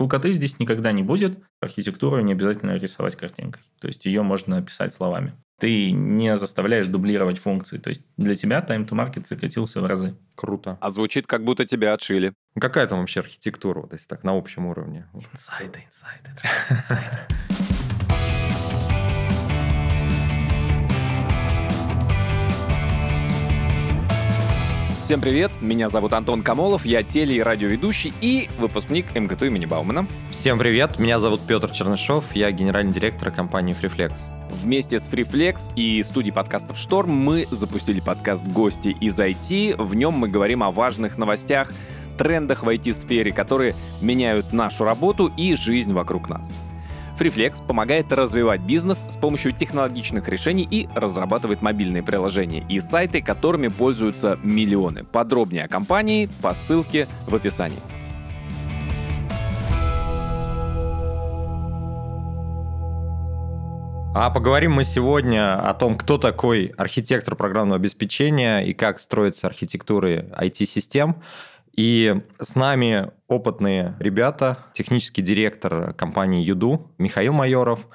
Скукоты здесь никогда не будет. Архитектуру не обязательно рисовать картинкой. То есть ее можно описать словами. Ты не заставляешь дублировать функции. То есть для тебя time-to-market сократился в разы. Круто. А звучит, как будто тебя отшили. Какая там вообще архитектура, вот если так, на общем уровне? Инсайты. Всем привет, меня зовут Антон Комолов, я теле- и радиоведущий и выпускник МГТУ имени Баумана. Всем привет, меня зовут Петр Чернышов, я генеральный директор компании Friflex. Вместе с Friflex и студией подкастов «Шторм» мы запустили подкаст «Гости из IT». В нем мы говорим о важных новостях, трендах в IT-сфере, которые меняют нашу работу и жизнь вокруг нас. Friflex помогает развивать бизнес с помощью технологичных решений и разрабатывает мобильные приложения и сайты, которыми пользуются миллионы. Подробнее о компании по ссылке в описании. А поговорим мы сегодня о том, кто такой архитектор программного обеспечения и как строятся архитектуры IT-систем. И с нами опытные ребята, технический директор компании YouDo Михаил Майоров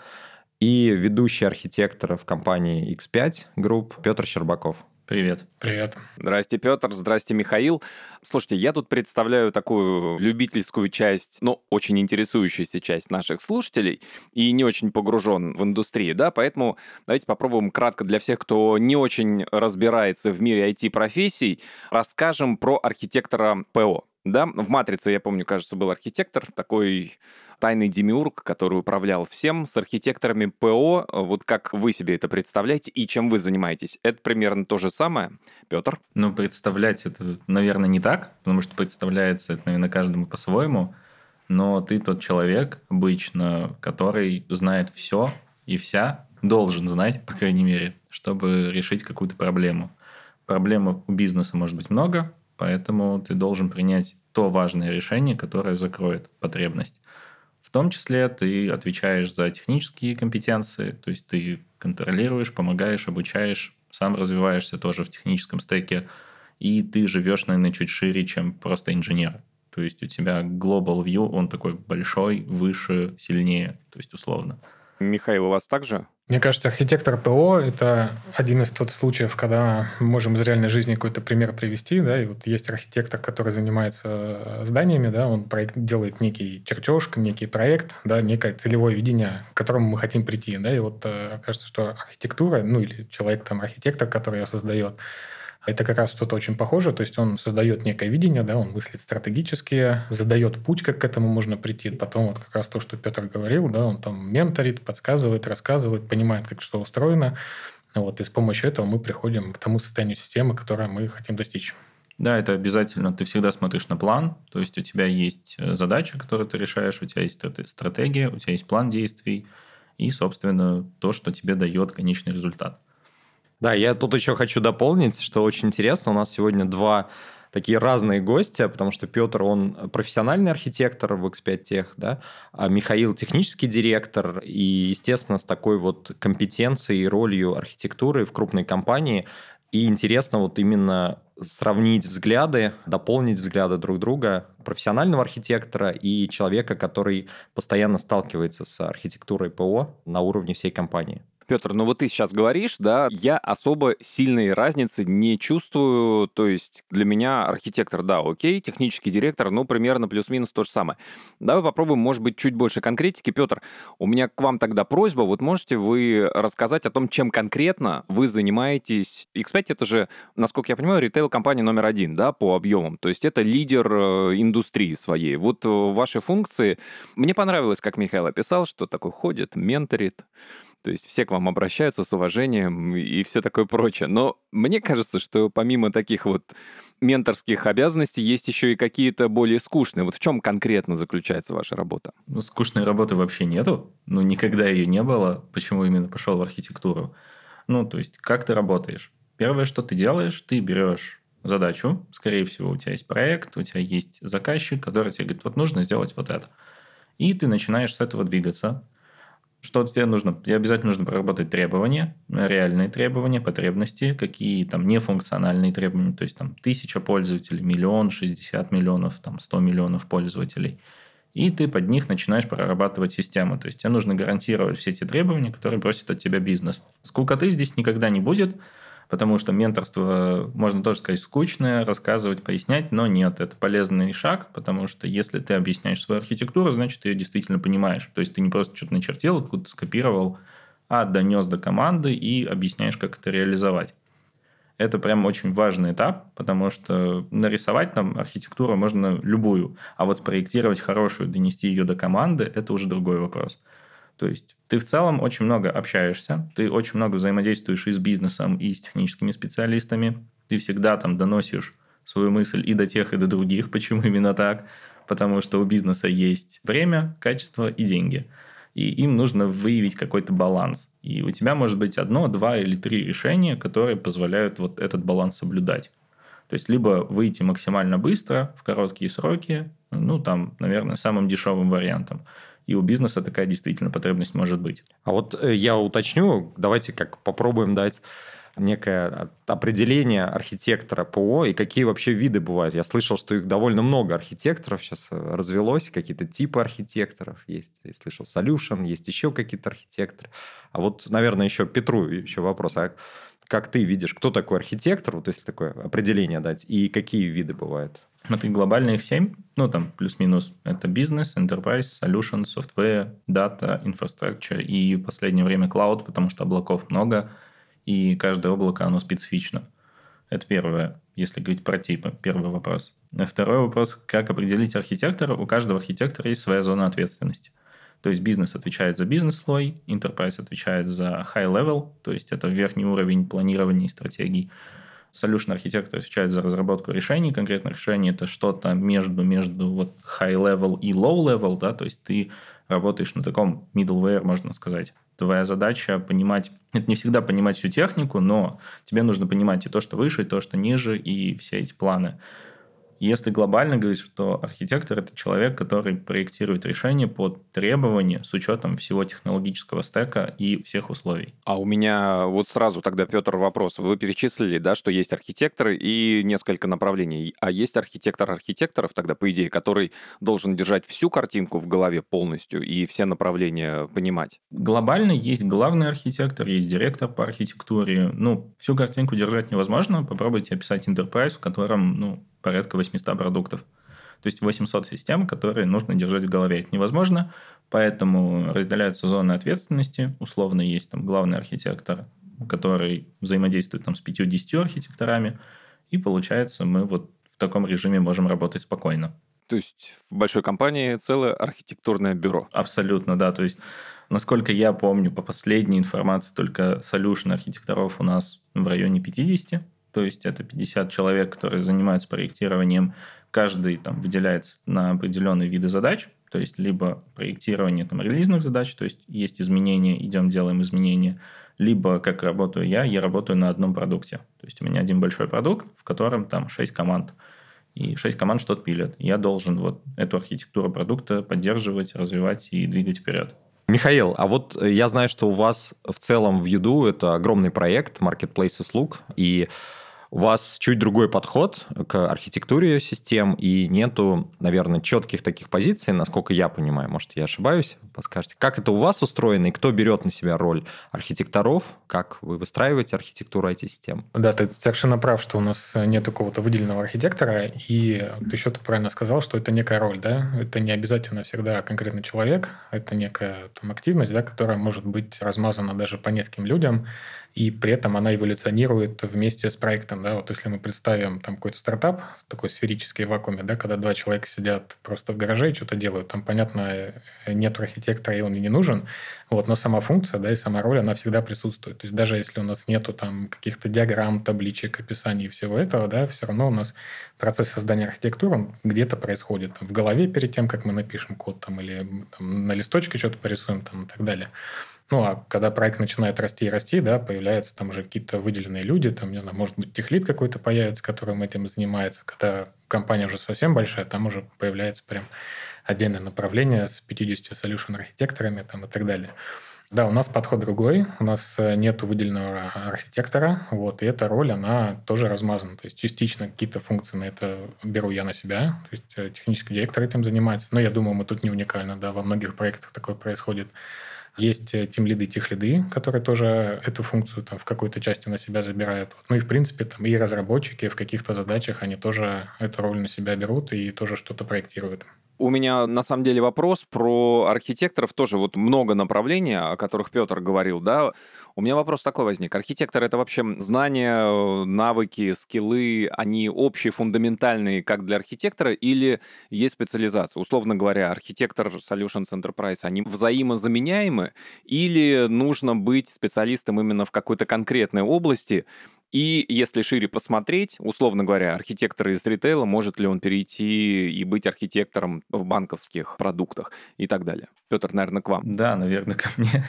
и ведущий архитектор в компании X5 Group Петр Щербаков. Привет. Привет. Здрасте, Петр. Здрасте, Михаил. Слушайте, я тут представляю такую любительскую часть, но очень интересующуюся часть наших слушателей и не очень погружен в индустрию, да, поэтому давайте попробуем кратко для всех, кто не очень разбирается в мире IT-профессий, расскажем про архитектора ПО. Да, в «Матрице», я помню, кажется, был архитектор, такой тайный демиург, который управлял всем. С архитекторами ПО, вот как вы себе это представляете и чем вы занимаетесь? Это примерно то же самое, Петр? Ну, представлять это, наверное, не так, потому что представляется это, наверное, каждому по-своему, но ты тот человек обычно, который знает все и вся, должен знать, по крайней мере, чтобы решить какую-то проблему. Проблем у бизнеса может быть много, поэтому ты должен принять то важное решение, которое закроет потребность. В том числе ты отвечаешь за технические компетенции, то есть ты контролируешь, помогаешь, обучаешь, сам развиваешься тоже в техническом стеке, и ты живешь, наверное, чуть шире, чем просто инженер. То есть у тебя global view, он такой большой, выше, сильнее, то есть условно. Михаил, у вас так же? Мне кажется, архитектор ПО – это один из тот случаев, когда мы можем из реальной жизни какой-то пример привести. Да? И вот есть архитектор, который занимается зданиями, да? Он делает некий чертеж, некий проект, да? Некое целевое видение, к которому мы хотим прийти. Да? И вот кажется, что архитектура, ну или человек-архитектор, который ее создает, это как раз что-то очень похожее, то есть он создает некое видение, да, он мыслит стратегически, задает путь, как к этому можно прийти. Потом вот как раз то, что Петр говорил, да, он там менторит, подсказывает, рассказывает, понимает, как что устроено. Вот, и с помощью этого мы приходим к тому состоянию системы, которое мы хотим достичь. Да, это обязательно. Ты всегда смотришь на план, то есть у тебя есть задача, которую ты решаешь, у тебя есть стратегия, у тебя есть план действий и, собственно, то, что тебе дает конечный результат. Да, я тут еще хочу дополнить, что очень интересно, у нас сегодня два такие разные гостя, потому что Петр, он профессиональный архитектор в X5 Tech, да, а Михаил технический директор, и, естественно, с такой вот компетенцией и ролью архитектуры в крупной компании, и интересно вот именно сравнить взгляды, дополнить взгляды друг друга, профессионального архитектора и человека, который постоянно сталкивается с архитектурой ПО на уровне всей компании. Петр, ну вот ты сейчас говоришь, да, я особо сильной разницы не чувствую, то есть для меня архитектор, да, окей, технический директор, ну, примерно плюс-минус то же самое. Давай попробуем, может быть, чуть больше конкретики. Петр, у меня к вам тогда просьба, вот можете вы рассказать о том, чем конкретно вы занимаетесь? X5 — это же, насколько я понимаю, ритейл-компания номер один, да, по объемам, то есть это лидер индустрии своей. Вот ваши функции, мне понравилось, как Михаил описал, что такой ходит, менторит, то есть все к вам обращаются с уважением и все такое прочее. Но мне кажется, что помимо таких вот менторских обязанностей есть еще и какие-то более скучные. Вот в чем конкретно заключается ваша работа? Ну, скучной работы вообще нету. Ну, никогда ее не было. Почему именно пошел в архитектуру? Ну, то есть как ты работаешь? Первое, что ты делаешь, ты берешь задачу. Скорее всего, у тебя есть проект, у тебя есть заказчик, который тебе говорит, вот нужно сделать вот это. И ты начинаешь с этого двигаться. Что тебе нужно? Тебе обязательно нужно проработать требования, реальные требования, потребности, какие там нефункциональные требования, то есть там 1000 пользователей, 1 000 000, 60 миллионов, там 100 миллионов пользователей. и ты под них начинаешь прорабатывать систему. То есть тебе нужно гарантировать все те требования, которые просит от тебя бизнес. Скукоты здесь никогда не будет, потому что менторство, можно тоже сказать, скучное, рассказывать, пояснять, но нет, это полезный шаг, потому что если ты объясняешь свою архитектуру, значит, ты ее действительно понимаешь. То есть ты не просто что-то начертил, откуда-то скопировал, а донес до команды и объясняешь, как это реализовать. Это прям очень важный этап, потому что нарисовать там архитектуру можно любую, а вот спроектировать хорошую, донести ее до команды – это уже другой вопрос. То есть ты в целом очень много общаешься, ты очень много взаимодействуешь и с бизнесом, и с техническими специалистами, ты всегда там доносишь свою мысль и до тех, и до других. Почему именно так? Потому что у бизнеса есть время, качество и деньги. И им нужно выявить какой-то баланс. И у тебя может быть одно, два или три решения, которые позволяют вот этот баланс соблюдать. То есть либо выйти максимально быстро, в короткие сроки, ну там, наверное, самым дешевым вариантом. И у бизнеса такая действительно потребность может быть. А вот я уточню, давайте как попробуем дать некое определение архитектора ПО и какие вообще виды бывают. Я слышал, что их довольно много архитекторов сейчас развелось, какие-то типы архитекторов есть. Я слышал solution, есть еще какие-то архитекторы. А вот, наверное, еще Петру еще вопрос. А как ты видишь, кто такой архитектор, вот если такое определение дать, и какие виды бывают? Смотри, глобально их 7, ну там плюс-минус. Это бизнес, enterprise, solution, software, data, infrastructure и в последнее время cloud, потому что облаков много, и каждое облако, оно специфично. Это первое, если говорить про типы, первый вопрос. Второй вопрос, как определить архитектора? У каждого архитектора есть своя зона ответственности. То есть бизнес отвечает за бизнес-слой, enterprise отвечает за high-level, то есть это верхний уровень планирования и стратегий. Solution архитектор отвечает за разработку решений, конкретных решений, это что-то между вот high-level и low-level, да, то есть ты работаешь на таком middleware, можно сказать. Твоя задача понимать, это не всегда понимать всю технику, но тебе нужно понимать и то, что выше, и то, что ниже, и все эти планы. Если глобально говорить, что архитектор – это человек, который проектирует решение под требования с учетом всего технологического стека и всех условий. А у меня вот сразу тогда, Петр, вопрос. Вы перечислили, да, что есть архитекторы и несколько направлений. А есть архитектор архитекторов тогда, по идее, который должен держать всю картинку в голове полностью и все направления понимать? Глобально есть главный архитектор, есть директор по архитектуре. Ну, всю картинку держать невозможно. Попробуйте описать enterprise, в котором, порядка 800 продуктов. То есть 800 систем, которые нужно держать в голове. Это невозможно, поэтому разделяются зоны ответственности. Условно есть там главный архитектор, который взаимодействует там с 5-10 архитекторами, и получается мы вот в таком режиме можем работать спокойно. То есть в большой компании целое архитектурное бюро. Абсолютно, да. То есть, насколько я помню, по последней информации, только solution архитекторов у нас в районе 50. То есть это 50 человек, которые занимаются проектированием. Каждый там выделяется на определенные виды задач. То есть либо проектирование там релизных задач, то есть изменения, идем делаем изменения. Либо, как работаю я работаю на одном продукте. То есть у меня один большой продукт, в котором там 6 команд. И 6 команд что-то пилят. Я должен вот эту архитектуру продукта поддерживать, развивать и двигать вперед. Михаил, а вот я знаю, что у вас в целом в YouDo это огромный проект, маркетплейс услуг, и у вас чуть другой подход к архитектуре систем, и нету, наверное, четких таких позиций, насколько я понимаю. Может, я ошибаюсь, подскажете. Как это у вас устроено, и кто берет на себя роль архитекторов? Как вы выстраиваете архитектуру IT-систем? Да, ты совершенно прав, что у нас нет какого-то выделенного архитектора, и ты правильно сказал, что это некая роль, да? Это не обязательно всегда конкретный человек, это некая там активность, да, которая может быть размазана даже по нескольким людям, и при этом она эволюционирует вместе с проектом. Да, вот если мы представим там какой-то стартап, такой сферический в вакууме, да, когда 2 человека сидят просто в гараже и что-то делают, там, понятно, нет архитектора, и он и не нужен, вот, но сама функция, да, и сама роль, она всегда присутствует. То есть даже если у нас нету там каких-то диаграмм, табличек, описаний и всего этого, да, все равно у нас процесс создания архитектуры, он где-то происходит там, в голове перед тем, как мы напишем код там, или там, на листочке что-то порисуем там, и так далее. Ну, а когда проект начинает расти, да, появляются там уже какие-то выделенные люди, там, не знаю, может быть, техлид какой-то появится, которым этим занимается. Когда компания уже совсем большая, там уже появляется прям отдельное направление с 50 solution-архитекторами там, и так далее. Да, у нас подход другой. У нас нет выделенного архитектора. Вот, и эта роль, она тоже размазана. То есть частично какие-то функции на это беру я на себя. То есть технический директор этим занимается. Но я думаю, мы тут не уникальны. Да, во многих проектах такое происходит. Есть тимлиды, техлиды, которые тоже эту функцию там, в какой-то части на себя забирают. Ну и, в принципе, там и разработчики в каких-то задачах, они тоже эту роль на себя берут и тоже что-то проектируют. У меня, на самом деле, вопрос про архитекторов. Тоже вот много направлений, о которых Петр говорил, да. У меня вопрос такой возник. Архитектор — это вообще знания, навыки, скиллы, они общие, фундаментальные, как для архитектора, или есть специализация? Условно говоря, архитектор, Solutions, Enterprise, они взаимозаменяемы, или нужно быть специалистом именно в какой-то конкретной области? И если шире посмотреть, условно говоря, архитектор из ритейла, может ли он перейти и быть архитектором в банковских продуктах и так далее? Петр, наверное, к вам. Да, наверное, ко мне.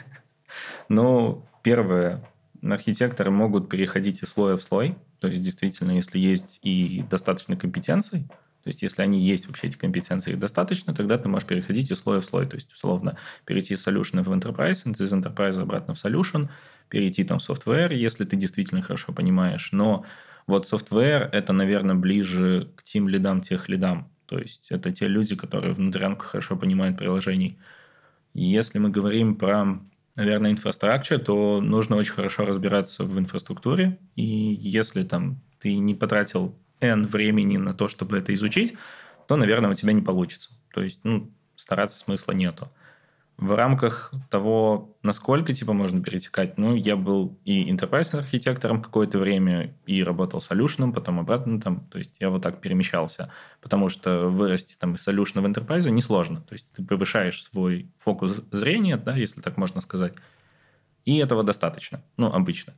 Ну, первое, архитекторы могут переходить из слоя в слой. То есть, действительно, если есть и достаточно компетенций, то есть, если они есть, вообще эти компетенции их достаточно, тогда ты можешь переходить из слоя в слой. То есть, условно, перейти из Solution в Enterprise, из Enterprise обратно в Solution, перейти там в Software, если ты действительно хорошо понимаешь. Но вот Software – это, наверное, ближе к тим-лидам, тех-лидам. То есть, это те люди, которые внутрянку хорошо понимают приложений. Если мы говорим про, наверное, инфраструктуру, то нужно очень хорошо разбираться в инфраструктуре. И если там ты не потратил N времени на то, чтобы это изучить, то, наверное, у тебя не получится. То есть, ну, стараться смысла нету. В рамках того, насколько, типа, можно перетекать, ну, я был и enterprise-архитектором какое-то время, и работал solution, потом обратно там, то есть я вот так перемещался, потому что вырасти там из solution в enterprise несложно. То есть ты повышаешь свой фокус зрения, да, если так можно сказать, и этого достаточно, ну, обычно.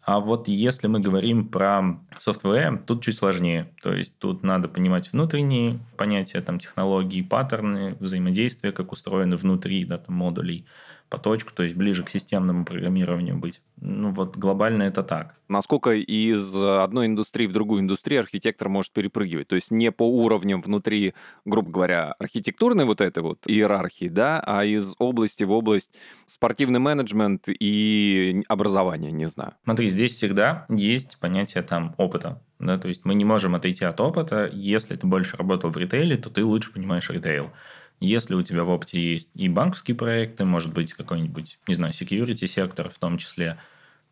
А вот если мы говорим про software, тут чуть сложнее. То есть тут надо понимать внутренние понятия, там, технологии, паттерны, взаимодействия, как устроены внутри, да, там, модулей по точку, то есть ближе к системному программированию быть. Ну вот глобально это так. Насколько из одной индустрии в другую индустрию архитектор может перепрыгивать? То есть не по уровням внутри, грубо говоря, архитектурной вот этой вот иерархии, да, а из области в область спортивный менеджмент и образование, не знаю. Смотри, здесь всегда есть понятие там опыта. Да, то есть мы не можем отойти от опыта. Если ты больше работал в ритейле, то ты лучше понимаешь ритейл. Если у тебя в опыте есть и банковские проекты, может быть, какой-нибудь, не знаю, security сектор в том числе,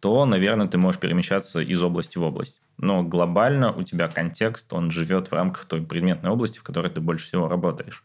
то, наверное, ты можешь перемещаться из области в область. Но глобально у тебя контекст, он живет в рамках той предметной области, в которой ты больше всего работаешь.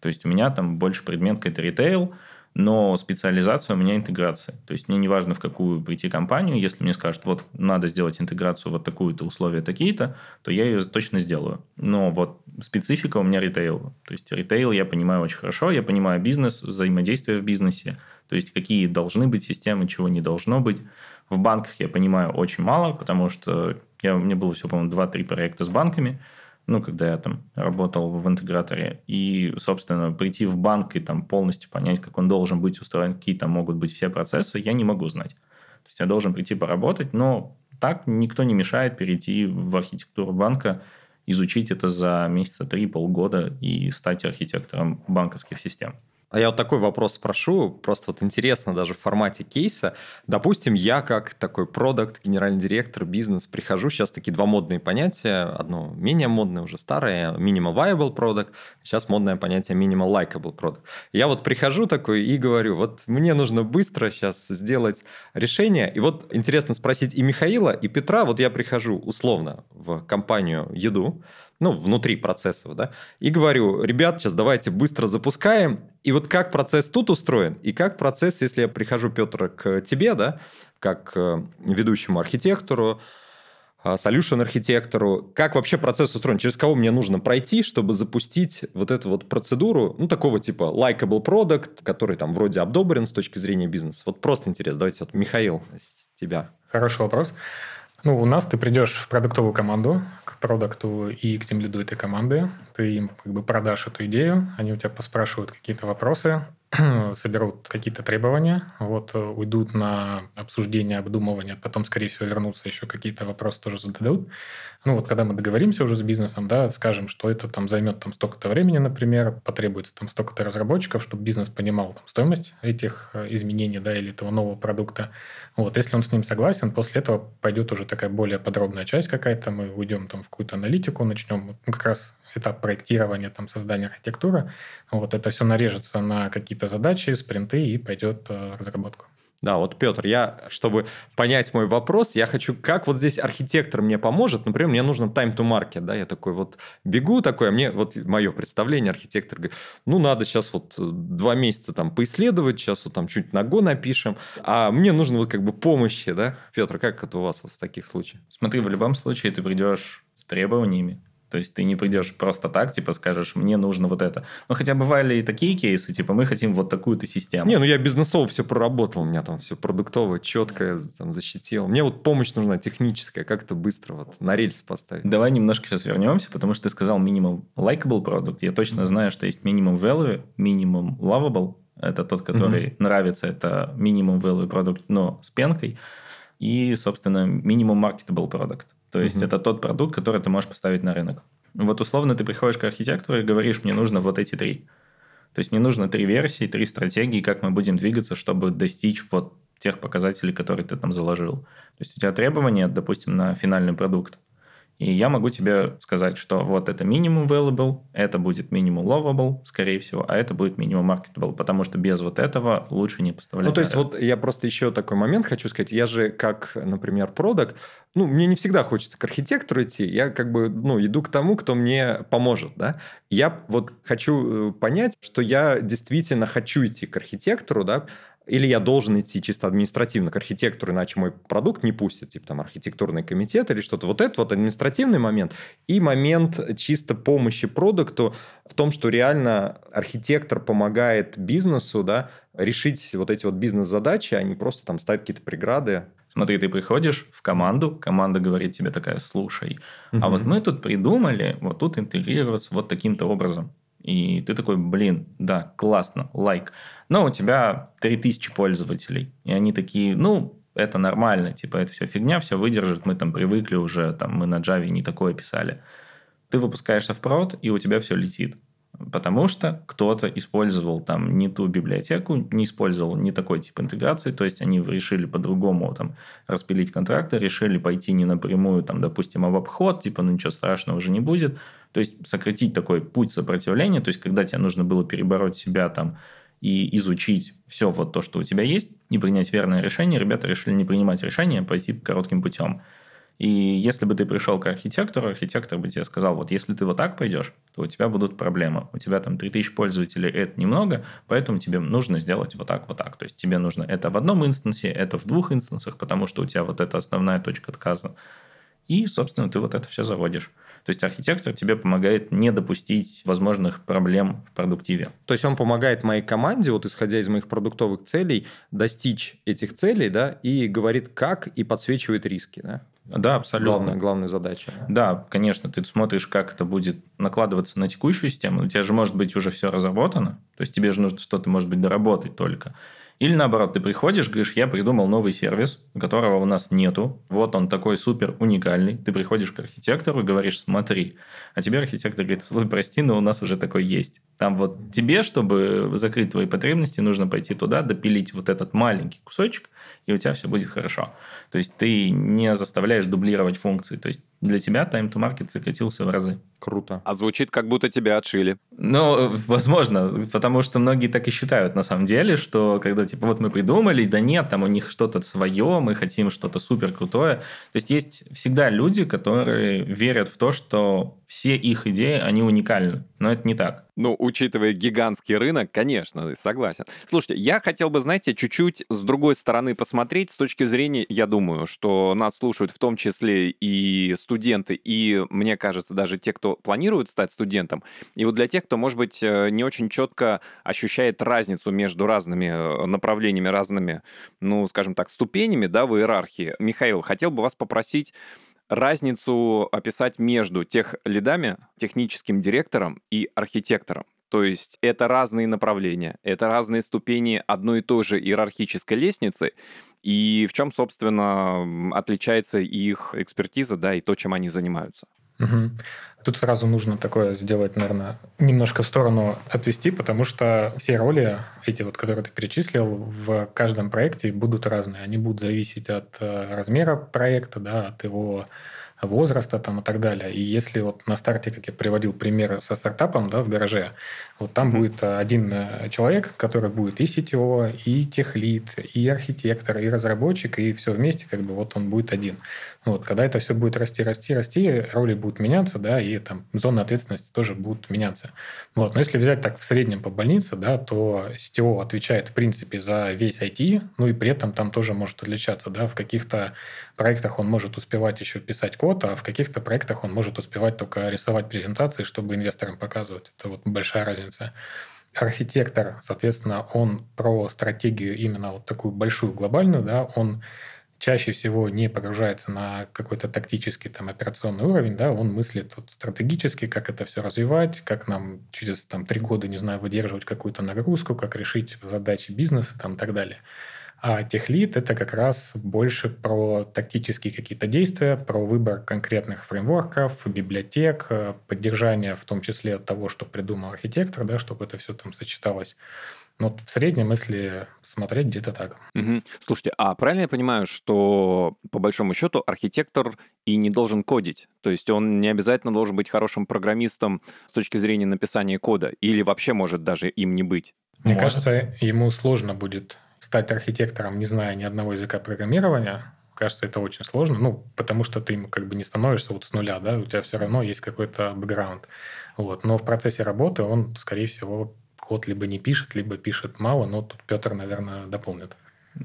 То есть у меня там больше предметка – это ритейл, но специализация у меня интеграция. То есть мне не важно, в какую прийти компанию. Если мне скажут, вот надо сделать интеграцию, вот такую-то, условия такие-то, то я ее точно сделаю. Но вот специфика у меня ритейл. То есть ритейл я понимаю очень хорошо. Я понимаю бизнес, взаимодействие в бизнесе. То есть какие должны быть системы, чего не должно быть. В банках я понимаю очень мало, потому что у меня было всего, по-моему, 2-3 проекта с банками. Ну, когда я там работал в интеграторе, и, собственно, прийти в банк и там полностью понять, как он должен быть устроен, какие там могут быть все процессы, я не могу знать. То есть я должен прийти поработать, но так никто не мешает перейти в архитектуру банка, изучить это за месяца 3-полгода и стать архитектором банковских систем. А я вот такой вопрос спрошу, просто вот интересно даже в формате кейса. Допустим, я как такой продакт, генеральный директор, бизнес, прихожу, сейчас такие два модные понятия, одно менее модное, уже старое, minimal viable product, сейчас модное понятие minimal likable product. Я вот прихожу такой и говорю, вот мне нужно быстро сейчас сделать решение, и вот интересно спросить и Михаила, и Петра, вот я прихожу условно в компанию YouDo, ну, внутри процессов, да, и говорю, ребят, сейчас давайте быстро запускаем, и вот как процесс тут устроен, и как процесс, если я прихожу, Петр, к тебе, да, как к ведущему архитектору, solution-архитектору, как вообще процесс устроен, через кого мне нужно пройти, чтобы запустить вот эту вот процедуру, ну, такого типа likable product, который там вроде обдобрен с точки зрения бизнеса. Вот просто интересно, давайте вот, Михаил, с тебя. Хороший вопрос. Ну, у нас ты придешь в продуктовую команду, к продукту и к тимлиду этой команды. Ты им как бы продашь эту идею, они у тебя поспрашивают какие-то вопросы. соберут какие-то требования, вот, уйдут на обсуждение, обдумывание, потом, скорее всего, вернутся, еще какие-то вопросы тоже зададут. Ну, вот когда мы договоримся уже с бизнесом, да, скажем, что это там займет там столько-то времени, например, потребуется там столько-то разработчиков, чтобы бизнес понимал там стоимость этих изменений, да, или этого нового продукта. Вот, если он с ним согласен, после этого пойдет уже такая более подробная часть какая-то, мы уйдем там в какую-то аналитику, начнем как раз этап проектирования, там, создания архитектуры. Вот это все нарежется на какие-то задачи, спринты, и пойдет разработка. Да, вот, Петр, я, чтобы понять мой вопрос, я хочу, как вот здесь архитектор мне поможет? Например, мне нужно time to market, да, я такой вот бегу, такой, а мне, вот мое представление, архитектор говорит, ну, надо сейчас вот 2 месяца там поисследовать, сейчас вот там чуть на Go напишем, а мне нужно вот как бы помощи, да? Петр, как это у вас вот в таких случаях? Смотри, в любом случае ты придешь с требованиями. То есть ты не придешь просто так, типа, скажешь, мне нужно вот это. Ну, хотя бывали и такие кейсы, типа, мы хотим вот такую-то систему. Не, ну я бизнесово все проработал, у меня там все продуктово, четко там, защитил. Мне вот помощь нужна техническая, как-то быстро вот на рельсы поставить. Давай немножко сейчас вернемся, потому что ты сказал минимум likable продукт. Я точно знаю, что есть минимум value, минимум lovable. Это тот, который нравится, это минимум value продукт, но с пенкой. И, собственно, минимум marketable продукт. То есть, это тот продукт, который ты можешь поставить на рынок. Вот условно ты приходишь к архитектору и говоришь, мне нужно вот эти 3. То есть, мне нужно 3 версии, 3 стратегии, как мы будем двигаться, чтобы достичь вот тех показателей, которые ты там заложил. То есть, у тебя требования, допустим, на финальный продукт. И я могу тебе сказать, что вот это минимум available, это будет минимум lovable, скорее всего, а это будет минимум marketable, потому что без вот этого лучше не поставлять. Ну, то есть, вот я просто еще такой момент хочу сказать. Я же, как, например, product, ну, мне не всегда хочется к архитектору идти. Я как бы, ну, иду к тому, кто мне поможет, да. Я вот хочу понять, что я действительно хочу идти к архитектору, да, или я должен идти чисто административно к архитектору, иначе мой продукт не пустят, типа там архитектурный комитет или что-то. Вот это вот административный момент. И момент чисто помощи продукту в том, что реально архитектор помогает бизнесу, да, решить вот эти вот бизнес-задачи, а не просто там ставить какие-то преграды. Смотри, ты приходишь в команду, команда говорит тебе такая, слушай, а вот мы тут придумали вот тут интегрироваться вот таким-то образом. И ты такой, блин, да, классно, лайк. Но у тебя 3000 пользователей. И они такие, ну, это нормально, типа, это все фигня, все выдержит, мы там привыкли уже, там, мы на Java не такое писали. Ты выпускаешься в прод, и у тебя все летит. Потому что кто-то использовал там не ту библиотеку, не использовал не такой тип интеграции, то есть они решили по-другому там распилить контракты, решили пойти не напрямую, там, допустим, об обход, типа, ну ничего страшного уже не будет. То есть сократить такой путь сопротивления, то есть когда тебе нужно было перебороть себя там и изучить все вот то, что у тебя есть, и принять верное решение, ребята решили не принимать решение, а пойти коротким путем. И если бы ты пришел к архитектору, архитектор бы тебе сказал, вот если ты вот так пойдешь, то у тебя будут проблемы. У тебя там 3000 пользователей, это немного, поэтому тебе нужно сделать вот так, вот так. То есть тебе нужно это в одном инстансе, это в 2 инстансах, потому что у тебя вот эта основная точка отказа. И, собственно, ты вот это все заводишь. То есть архитектор тебе помогает не допустить возможных проблем в продуктиве. То есть он помогает моей команде, вот исходя из моих продуктовых целей, достичь этих целей, да, и говорит, как, и подсвечивает риски, да? Да, абсолютно. Главная задача. Да, конечно, ты смотришь, как это будет накладываться на текущую систему. У тебя же, может быть, уже все разработано. То есть тебе же нужно что-то, может быть, доработать только. Или наоборот, ты приходишь, говоришь, я придумал новый сервис, которого у нас нету. Вот он такой супер уникальный. Ты приходишь к архитектору и говоришь, смотри. А тебе архитектор говорит, слушай, прости, но у нас уже такой есть. Там вот тебе, чтобы закрыть твои потребности, нужно пойти туда, допилить вот этот маленький кусочек, и у тебя все будет хорошо. То есть ты не заставляешь дублировать функции. То есть для тебя time-to-market сократился в разы. Круто. А звучит, как будто тебя отшили. Ну, возможно, потому что многие так и считают на самом деле, что когда типа вот мы придумали, да нет, там у них что-то свое, мы хотим что-то супер крутое. То есть есть всегда люди, которые верят в то, что все их идеи, они уникальны. Но это не так. Ну, учитывая гигантский рынок, конечно, согласен. Слушайте, я хотел бы, знаете, чуть-чуть с другой стороны посмотреть, с точки зрения, я думаю, что нас слушают в том числе и студенты, и, мне кажется, даже те, кто планирует стать студентом. И вот для тех, кто, может быть, не очень четко ощущает разницу между разными направлениями, разными, ну, скажем так, ступенями, да, в иерархии. Михаил, хотел бы вас попросить разницу описать между тех лидами, техническим директором и архитектором. То есть это разные направления, это разные ступени одной и той же иерархической лестницы, и в чем, собственно, отличается их экспертиза, да, и то, чем они занимаются. Угу. Тут сразу нужно такое сделать, наверное, немножко в сторону отвести, потому что все роли, эти вот, которые ты перечислил, в каждом проекте будут разные. Они будут зависеть от размера проекта, да, от его возраста там, и так далее. И если вот на старте, как я приводил пример со стартапом, да, в гараже, вот там будет один человек, который будет и CTO, и техлид, и архитектор, и разработчик, и все вместе, как бы вот он будет один. Вот, когда это все будет расти, роли будут меняться, да, и там зоны ответственности тоже будут меняться. Вот. Но если взять так в среднем по больнице, да, то CTO отвечает в принципе за весь IT, ну и при этом там тоже может отличаться. Да, в каких-то проектах он может успевать еще писать код, а в каких-то проектах он может успевать только рисовать презентации, чтобы инвесторам показывать. Это вот большая разница. Архитектор, соответственно, он про стратегию именно вот такую большую, глобальную, да, он чаще всего не погружается на какой-то тактический там, операционный уровень, да, он мыслит вот стратегически, как это все развивать, как нам через там, 3 года, не знаю, выдерживать какую-то нагрузку, как решить задачи бизнеса там, и так далее. А техлид – это как раз больше про тактические какие-то действия, про выбор конкретных фреймворков, библиотек, поддержание в том числе того, что придумал архитектор, да, чтобы это все там сочеталось. Но в среднем, если смотреть, где-то так. Угу. Слушайте, а правильно я понимаю, что по большому счету архитектор и не должен кодить? То есть он не обязательно должен быть хорошим программистом с точки зрения написания кода? Или вообще может даже им не быть? Мне кажется, ему сложно будет стать архитектором, не зная ни одного языка программирования. Кажется, это очень сложно, ну, потому что ты как бы не становишься вот с нуля, да, у тебя все равно есть какой-то бэкграунд. Вот. Но в процессе работы он, скорее всего, код либо не пишет, либо пишет мало, но тут Петр, наверное, дополнит.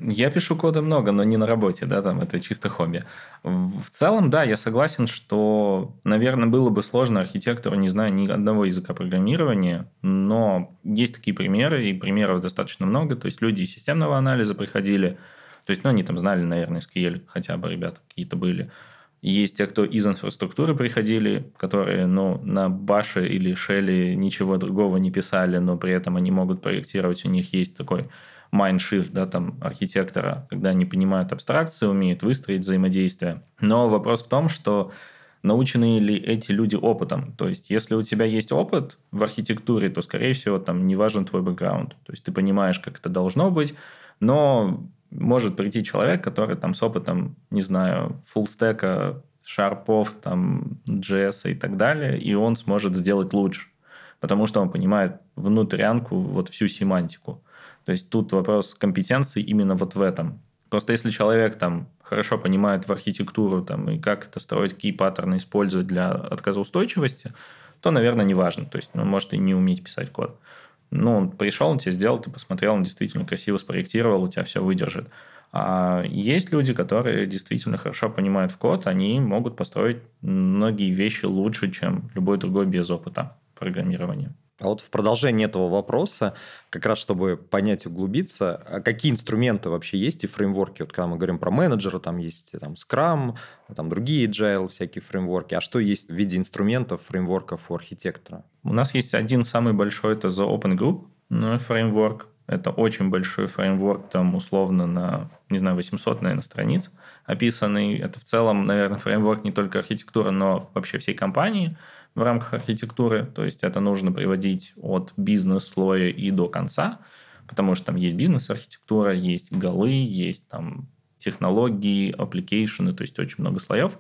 Я пишу кода много, но не на работе, да, там это чисто хобби. В целом, да, я согласен, что, наверное, было бы сложно архитектору, не зная ни одного языка программирования, но есть такие примеры, и примеров достаточно много, то есть люди из системного анализа приходили, то есть, ну, они там знали, наверное, SQL хотя бы, ребята какие-то были. Есть те, кто из инфраструктуры приходили, которые, ну, на Bash или Shell ничего другого не писали, но при этом они могут проектировать, у них есть такой майндшифт, да, там, архитектора, когда они понимают абстракции, умеют выстроить взаимодействие. Но вопрос в том, что научены ли эти люди опытом. То есть, если у тебя есть опыт в архитектуре, то, скорее всего, там не важен твой бэкграунд. То есть, ты понимаешь, как это должно быть, но может прийти человек, который там с опытом, не знаю, фуллстека, шарпов, там, JS и так далее, и он сможет сделать лучше, потому что он понимает внутрянку, вот всю семантику. То есть тут вопрос компетенции именно вот в этом. Просто если человек там хорошо понимает в архитектуру там, и как это строить, какие паттерны использовать для отказоустойчивости, то, наверное, не важно. То есть он может и не уметь писать код. Ну, он пришел, он тебе сделал, ты посмотрел, он действительно красиво спроектировал, у тебя все выдержит. А есть люди, которые действительно хорошо понимают в код, они могут построить многие вещи лучше, чем любой другой без опыта программирования. А вот в продолжение этого вопроса, как раз чтобы понять, углубиться, какие инструменты вообще есть и фреймворки? Вот когда мы говорим про менеджера, там есть там, Scrum, там другие agile всякие фреймворки. А что есть в виде инструментов, фреймворков у архитектора? У нас есть один самый большой, это The Open Group фреймворк. Это очень большой фреймворк, там условно на, не знаю, 800, наверное, страниц описанный. Это в целом, наверное, фреймворк не только архитектуры, но вообще всей компании в рамках архитектуры. То есть это нужно приводить от бизнес-слоя и до конца, потому что там есть бизнес-архитектура, есть голы, есть там технологии, аппликейшены, то есть очень много слоев.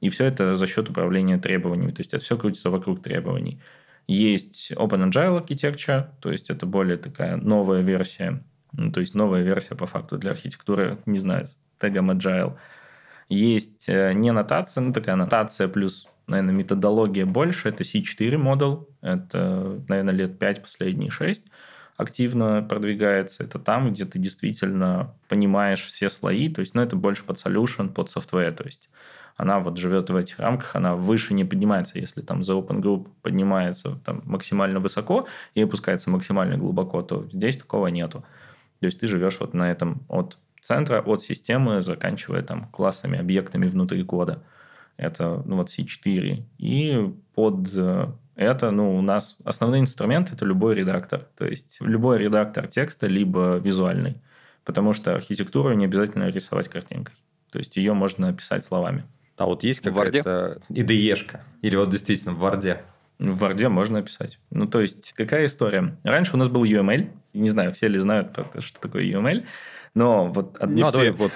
И все это за счет управления требованиями. То есть это все крутится вокруг требований. Есть Open Agile Architecture, то есть это более такая новая версия, ну, то есть новая версия по факту для архитектуры, не знаю, с тегом Agile. Есть не нотация, ну такая нотация плюс, наверное, методология больше, это C4 модуль, это, наверное, лет 5, последние 6 активно продвигается, это там, где ты действительно понимаешь все слои, то есть, ну это больше под solution, под software, то есть она вот живет в этих рамках, она выше не поднимается. Если там The Open Group поднимается там, максимально высоко и опускается максимально глубоко, то здесь такого нету. То есть ты живешь вот на этом от центра, от системы, заканчивая там классами, объектами внутри кода. Это ну, вот C4. И под Это, у нас основной инструмент – это любой редактор. То есть любой редактор текста, либо визуальный. Потому что архитектуру не обязательно рисовать картинкой. То есть ее можно описать словами. А вот есть какая-то IDE-шка? Или вот действительно в Варде? В Варде можно описать. То есть какая история? Раньше у нас был UML. Не знаю, все ли знают, что такое UML. Но вот...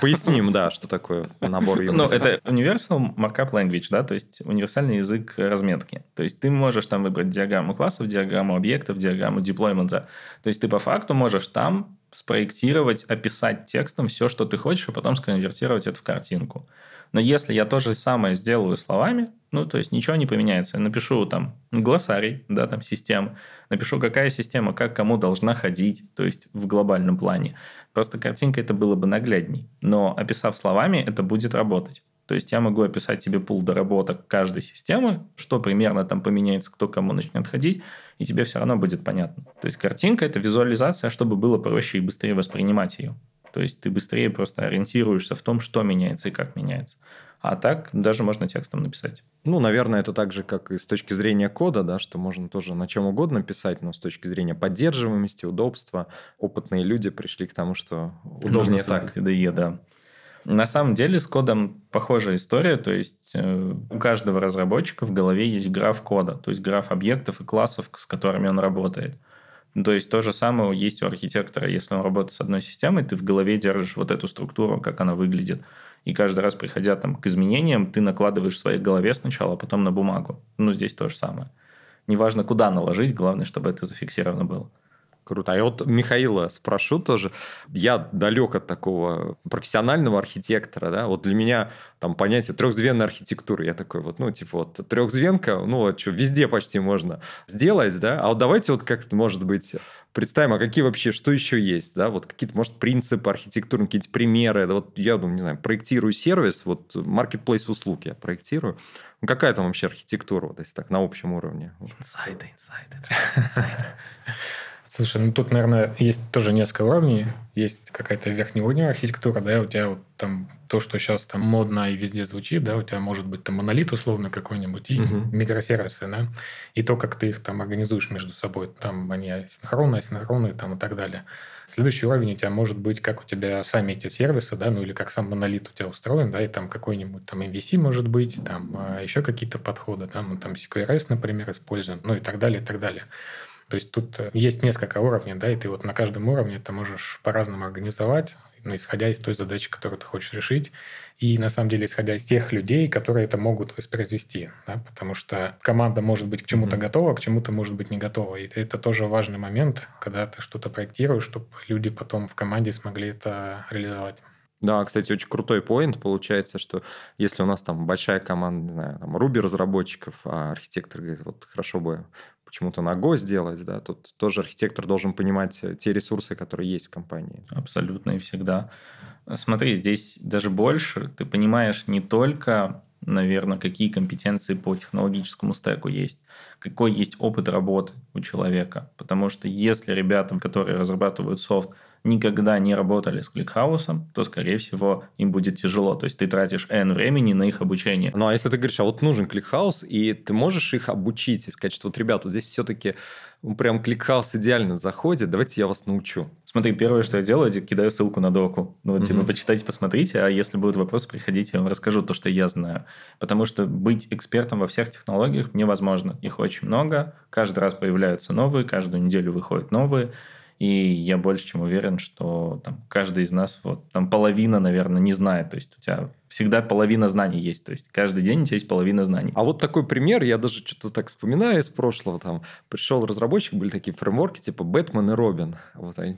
Поясним, да, что такое набор UML. Это Universal Markup Language, да, то есть универсальный язык разметки. То есть ты можешь там выбрать диаграмму классов, диаграмму объектов, диаграмму деплоймента. То есть ты по факту можешь там спроектировать, описать текстом все, что ты хочешь, а потом сконвертировать это в картинку. Но если я то же самое сделаю словами, то есть ничего не поменяется. Я напишу там глоссарий, да, там система, напишу, какая система, как кому должна ходить, то есть в глобальном плане. Просто картинка это было бы наглядней. Но описав словами, это будет работать. То есть я могу описать тебе пул доработок каждой системы, что примерно там поменяется, кто кому начнет ходить, и тебе все равно будет понятно. То есть картинка – это визуализация, чтобы было проще и быстрее воспринимать ее. То есть ты быстрее просто ориентируешься в том, что меняется и как меняется. А так даже можно текстом написать. Наверное, это так же, как и с точки зрения кода, да, что можно тоже на чем угодно писать, но с точки зрения поддерживаемости, удобства, опытные люди пришли к тому, что удобнее так. IDE, да. На самом деле с кодом похожая история, то есть у каждого разработчика в голове есть граф кода, то есть граф объектов и классов, с которыми он работает. То есть то же самое есть у архитектора. Если он работает с одной системой, ты в голове держишь вот эту структуру, как она выглядит. И каждый раз, приходя там, к изменениям, ты накладываешь в своей голове сначала, а потом на бумагу. Здесь то же самое. Неважно, куда наложить, главное, чтобы это зафиксировано было. Круто. А я вот Михаила спрошу тоже. Я далек от такого профессионального архитектора, да. Вот для меня там понятие трехзвенной архитектуры. Я такой трехзвенка, везде почти можно сделать, да. А вот давайте как-то, может быть, представим, а какие вообще, что еще есть, да. Вот какие-то, может, принципы архитектурные, какие-то примеры. Я не знаю, проектирую сервис, marketplace услуг я проектирую. Какая там вообще архитектура, если так на общем уровне? Инсайты. Слушай, тут, наверное, есть тоже несколько уровней. Есть какая-то верхнеуровневая архитектура, да, у тебя там то, что сейчас там модно и везде звучит, да, у тебя может быть там монолит условно какой-нибудь и микросервисы, да, и то, как ты их там организуешь между собой, там они асинхронные, асинхронные там и так далее. Следующий уровень у тебя может быть, как у тебя сами эти сервисы, да, или как сам монолит у тебя устроен, да, и там какой-нибудь там MVC может быть, там еще какие-то подходы, да, там CQRS, например, используем, и так далее, и так далее. То есть тут есть несколько уровней, да, и ты на каждом уровне ты можешь по-разному организовать, исходя из той задачи, которую ты хочешь решить, и на самом деле исходя из тех людей, которые это могут воспроизвести, да, потому что команда может быть к чему-то готова, к чему-то может быть не готова, и это тоже важный момент, когда ты что-то проектируешь, чтобы люди потом в команде смогли это реализовать. Да, кстати, очень крутой поинт получается, что если у нас там большая команда, не знаю, там Ruby разработчиков, а архитектор говорит, хорошо бы почему-то ногой сделать, да, тут тоже архитектор должен понимать те ресурсы, которые есть в компании. Абсолютно и всегда. Смотри, здесь даже больше ты понимаешь не только, наверное, какие компетенции по технологическому стеку есть, какой есть опыт работы у человека, потому что если ребятам, которые разрабатывают софт, никогда не работали с ClickHouse, то, скорее всего, им будет тяжело. То есть ты тратишь N времени на их обучение. Ну, а если ты говоришь, нужен ClickHouse, и ты можешь их обучить и сказать, что ребят, здесь все-таки прям ClickHouse идеально заходит, давайте я вас научу. Смотри, первое, что я делаю, я кидаю ссылку на доку. Почитайте, посмотрите, а если будут вопросы, приходите, я вам расскажу то, что я знаю. Потому что быть экспертом во всех технологиях невозможно. Их очень много, каждый раз появляются новые, каждую неделю выходят новые. И я больше чем уверен, что там каждый из нас, половина, наверное, не знает. То есть у тебя всегда половина знаний есть. То есть каждый день у тебя есть половина знаний. А такой пример, я даже что-то так вспоминаю из прошлого. Там пришел разработчик, были такие фреймворки типа Бэтмен и Робин. Они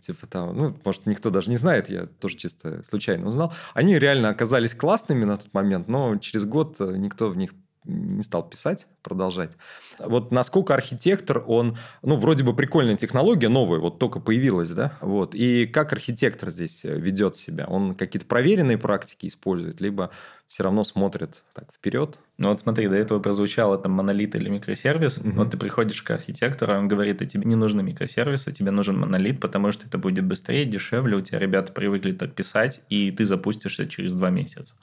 может, никто даже не знает, я тоже чисто случайно узнал. Они реально оказались классными на тот момент, но через год никто в них не стал писать, продолжать. Насколько архитектор, он... вроде бы прикольная технология, новая, только появилась, да? И как архитектор здесь ведет себя? Он какие-то проверенные практики использует, либо все равно смотрит так вперед? Смотри, до этого прозвучало там монолит или микросервис. Ты приходишь к архитектору, он говорит, тебе не нужны микросервисы, тебе нужен монолит, потому что это будет быстрее, дешевле, у тебя ребята привыкли так писать, и ты запустишься через 2 месяца.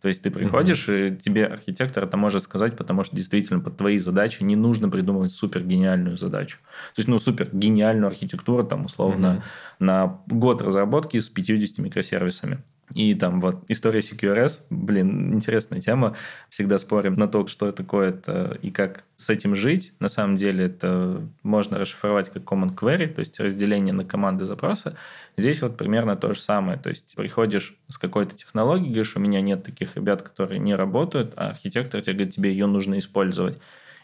То есть ты приходишь, и тебе архитектор это может сказать, потому что действительно под твои задачи не нужно придумывать супер гениальную задачу. То есть, ну, супер гениальную архитектуру, там, условно, на год разработки с 50 микросервисами. И там вот история CQRS, блин, интересная тема. Всегда спорим на то, что такое это и как с этим жить. На самом деле это можно расшифровать как command query, то есть разделение на команды запроса. Здесь вот примерно то же самое. То есть приходишь с какой-то технологией, говоришь, у меня нет таких ребят, которые не работают, а архитектор тебе говорит, тебе ее нужно использовать.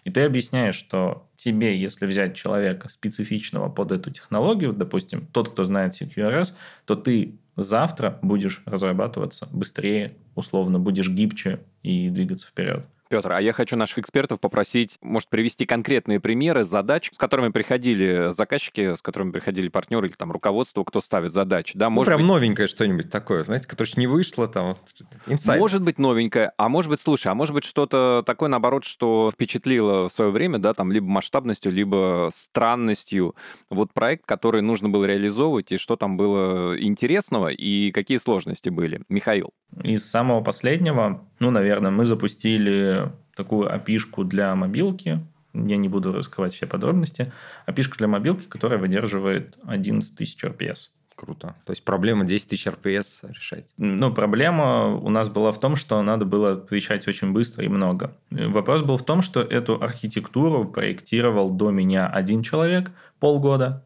И ты объясняешь, что тебе, если взять человека специфичного под эту технологию, допустим, тот, кто знает CQRS, то ты завтра будешь разрабатываться быстрее, условно, будешь гибче и двигаться вперед. Петр, а я хочу наших экспертов попросить, может, привести конкретные примеры задач, с которыми приходили заказчики, с которыми приходили партнеры или там руководство, кто ставит задачи. Да, может быть... новенькое что-нибудь такое, знаете, которое не вышло там. Инсайд. Может быть, новенькое, а может быть, слушай, а может быть, что-то такое, наоборот, что впечатлило в свое время, да, там, либо масштабностью, либо странностью. Вот проект, который нужно было реализовывать, и что там было интересного, и какие сложности были. Михаил. Из самого последнего, ну, наверное, мы запустили такую API-шку для мобилки, я не буду раскрывать все подробности, API-шку для мобилки, которая выдерживает 11 тысяч RPS. Круто. То есть проблема 10 тысяч RPS решать? Ну, проблема у нас была в том, что надо было отвечать очень быстро и много. Вопрос был в том, что эту архитектуру проектировал до меня один человек полгода,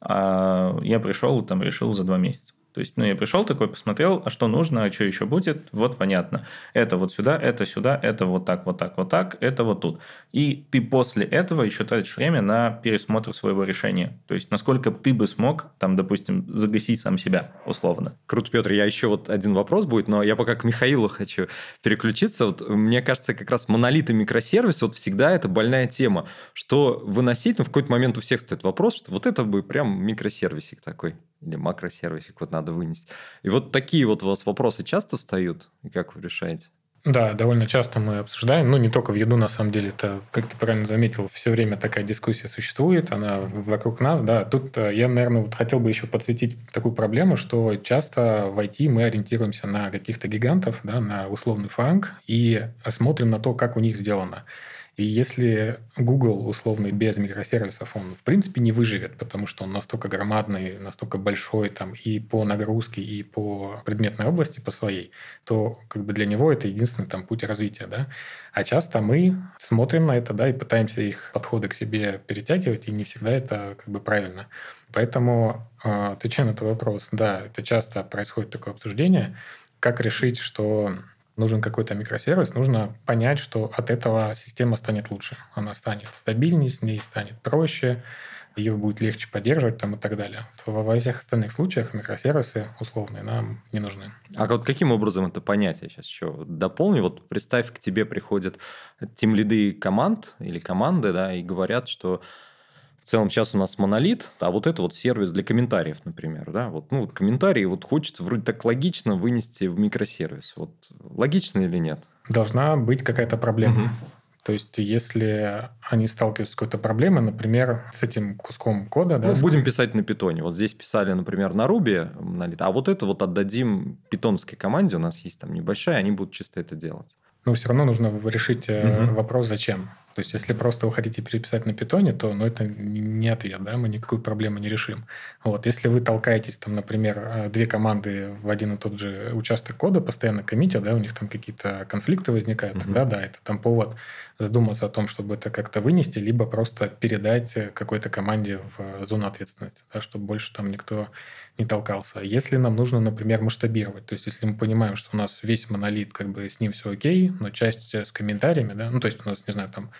а я пришел и там решил за 2 месяца. То есть, ну, я пришел такой, посмотрел, а что нужно, а что еще будет, вот понятно. Это вот сюда, это сюда, это вот так, вот так, вот так, это вот тут. И ты после этого еще тратишь время на пересмотр своего решения. То есть, насколько ты бы смог, там, допустим, загасить сам себя, условно. Круто, Петр, я еще вот один вопрос будет, но я пока к Михаилу хочу переключиться. Вот, мне кажется, как раз монолит и микросервис, вот всегда это больная тема, что выносить, ну, в какой-то момент у всех стоит вопрос, что вот это бы прям микросервисик такой. Или макросервисик вот надо вынести. И вот такие вот у вас вопросы часто встают? И как вы решаете? Да, довольно часто мы обсуждаем. Ну, не только в YouDo, на самом деле. Это, как ты правильно заметил, все время такая дискуссия существует. Она вокруг нас, да. Тут я, наверное, вот хотел бы еще подсветить такую проблему, что часто в IT мы ориентируемся на каких-то гигантов, да, на условный франк, и смотрим на то, как у них сделано. И если Google, условно, без микросервисов, он, в принципе, не выживет, потому что он настолько громадный, настолько большой там, и по нагрузке, и по предметной области, по своей, то как бы для него это единственный там, путь развития. Да? А часто мы смотрим на это, да, и пытаемся их подходы к себе перетягивать, и не всегда это как бы правильно. Поэтому, отвечая на этот вопрос, да, это часто происходит такое обсуждение, как решить, что... нужен какой-то микросервис, нужно понять, что от этого система станет лучше. Она станет стабильнее, с ней станет проще, ее будет легче поддерживать там, и так далее. Вот во всех остальных случаях микросервисы условные нам не нужны. А вот каким образом это понять? Я сейчас еще дополню. Вот представь, к тебе приходят тимлиды команд или команды, да, и говорят, что в целом сейчас у нас монолит, а вот это вот сервис для комментариев, например. Да? Вот, ну, вот комментарии вот хочется вроде так логично вынести в микросервис. Вот логично или нет? Должна быть какая-то проблема. То есть, если они сталкиваются с какой-то проблемой, например, с этим куском кода... Да, ну, будем писать на питоне. Вот здесь писали, например, на Ruby монолит, а вот это вот отдадим питонской команде, у нас есть там небольшая, они будут чисто это делать. Но все равно нужно решить вопрос «зачем?». То есть, если просто вы хотите переписать на питоне, то ну, это не ответ, да, мы никакую проблему не решим. Вот. Если вы толкаетесь, там, например, 2 команды в один и тот же участок кода, постоянно коммитят, да, у них там какие-то конфликты возникают, тогда да, это там повод задуматься о том, чтобы это как-то вынести, либо просто передать какой-то команде в зону ответственности, да, чтобы больше там никто не толкался. Если нам нужно, например, масштабировать, то есть, если мы понимаем, что у нас весь монолит, как бы с ним все окей, но часть с комментариями, да, ну, то есть у нас, не знаю, там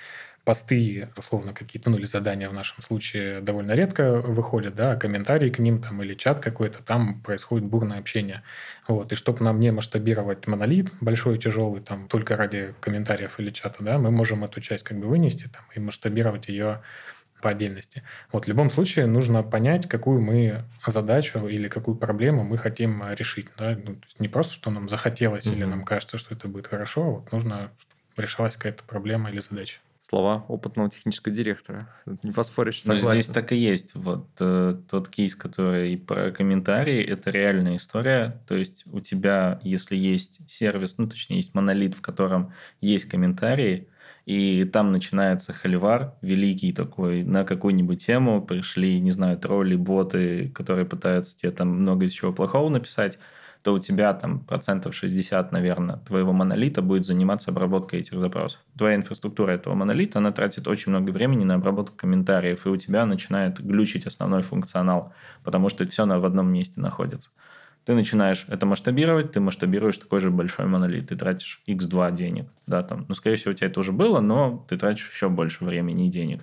посты, условно, какие-то, ну, или задания в нашем случае довольно редко выходят, да, комментарии к ним там или чат какой-то, там происходит бурное общение. Вот. И чтобы нам не масштабировать монолит большой и тяжелый там только ради комментариев или чата, да, мы можем эту часть как бы вынести там, и масштабировать ее по отдельности. Вот, в любом случае нужно понять, какую мы задачу или какую проблему мы хотим решить. Да? Ну, то есть не просто, что нам захотелось или нам кажется, что это будет хорошо, вот нужно, чтобы решалась какая-то проблема или задача. Слова опытного технического директора. Не поспоришь, согласен. Но здесь так и есть. Вот тот кейс, который и про комментарии, это реальная история. То есть у тебя, если есть сервис, ну, точнее, есть монолит, в котором есть комментарии, и там начинается холивар великий такой на какую-нибудь тему. Пришли, не знаю, тролли, боты, которые пытаются тебе там много чего плохого написать, то у тебя там 60%, наверное, твоего монолита будет заниматься обработкой этих запросов. Твоя инфраструктура этого монолита, она тратит очень много времени на обработку комментариев, и у тебя начинает глючить основной функционал, потому что это все в одном месте находится. Ты начинаешь это масштабировать, ты масштабируешь такой же большой монолит, ты тратишь x2 денег. Да, там. Ну, скорее всего, у тебя это уже было, но ты тратишь еще больше времени и денег.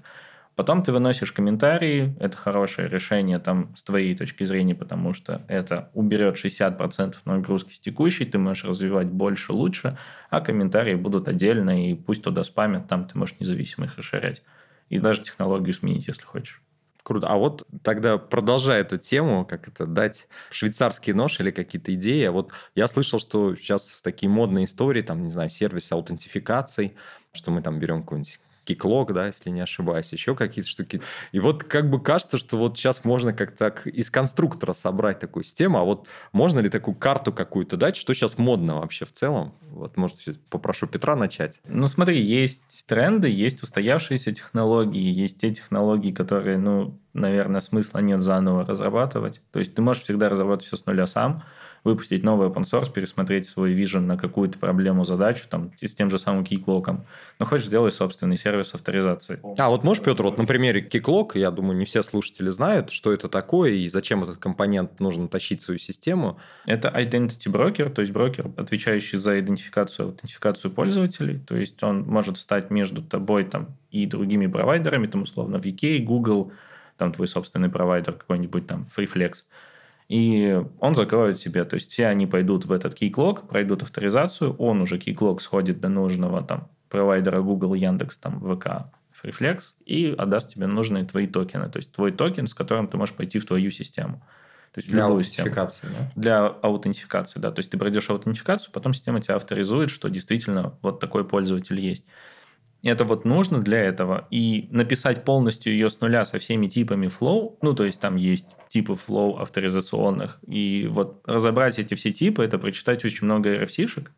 Потом ты выносишь комментарии, это хорошее решение там, с твоей точки зрения, потому что это уберет 60% нагрузки с текущей, ты можешь развивать больше, лучше, а комментарии будут отдельно, и пусть туда спамят, там ты можешь независимо их расширять. И даже технологию сменить, если хочешь. Круто. А вот тогда продолжая эту тему, как это дать швейцарский нож или какие-то идеи. Вот я слышал, что сейчас такие модные истории, там, не знаю, сервисы аутентификаций, что мы там берем какую-нибудь Keycloak, да, если не ошибаюсь, еще какие-то штуки. И вот как бы кажется, что вот сейчас можно как-то из конструктора собрать такую систему, а вот можно ли такую карту какую-то дать, что сейчас модно вообще в целом? Вот, может, сейчас попрошу Петра начать. Ну, смотри, есть тренды, есть устоявшиеся технологии, есть те технологии, которые, ну, наверное, смысла нет заново разрабатывать. То есть ты можешь всегда разработать все с нуля сам, выпустить новый open source, пересмотреть свой vision на какую-то проблему, задачу, там, с тем же самым Keycloak. Но хочешь, сделай собственный сервис авторизации. А вот можешь, Петр, вот на примере Keycloak, я думаю, не все слушатели знают, что это такое и зачем этот компонент нужно тащить в свою систему. Это identity broker, то есть брокер, отвечающий за идентификацию и аутентификацию пользователей. То есть он может встать между тобой там, и другими провайдерами, там, условно, VK, Google, там твой собственный провайдер какой-нибудь там, Friflex. И он закроет себе, то есть все они пойдут в этот Keycloak, пройдут авторизацию, он уже Keycloak сходит до нужного там провайдера Google, Яндекс, там ВК, Friflex и отдаст тебе нужные твои токены, то есть твой токен, с которым ты можешь пойти в твою систему. То есть для аутентификации, да? Для аутентификации, да. То есть ты пройдешь аутентификацию, потом система тебя авторизует, что действительно вот такой пользователь есть. Это вот нужно для этого. И написать полностью ее с нуля со всеми типами flow, ну, то есть там есть типы flow авторизационных, и вот разобрать эти все типы, это прочитать очень много RFC-шек.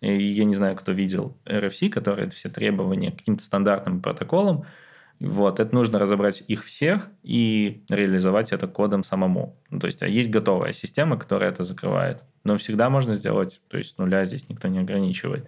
И я не знаю, кто видел RFC, которые это все требования к каким-то стандартным протоколам. Вот, это нужно разобрать их всех и реализовать это кодом самому. Ну, то есть есть готовая система, которая это закрывает. Но всегда можно сделать, то есть нуля здесь никто не ограничивает.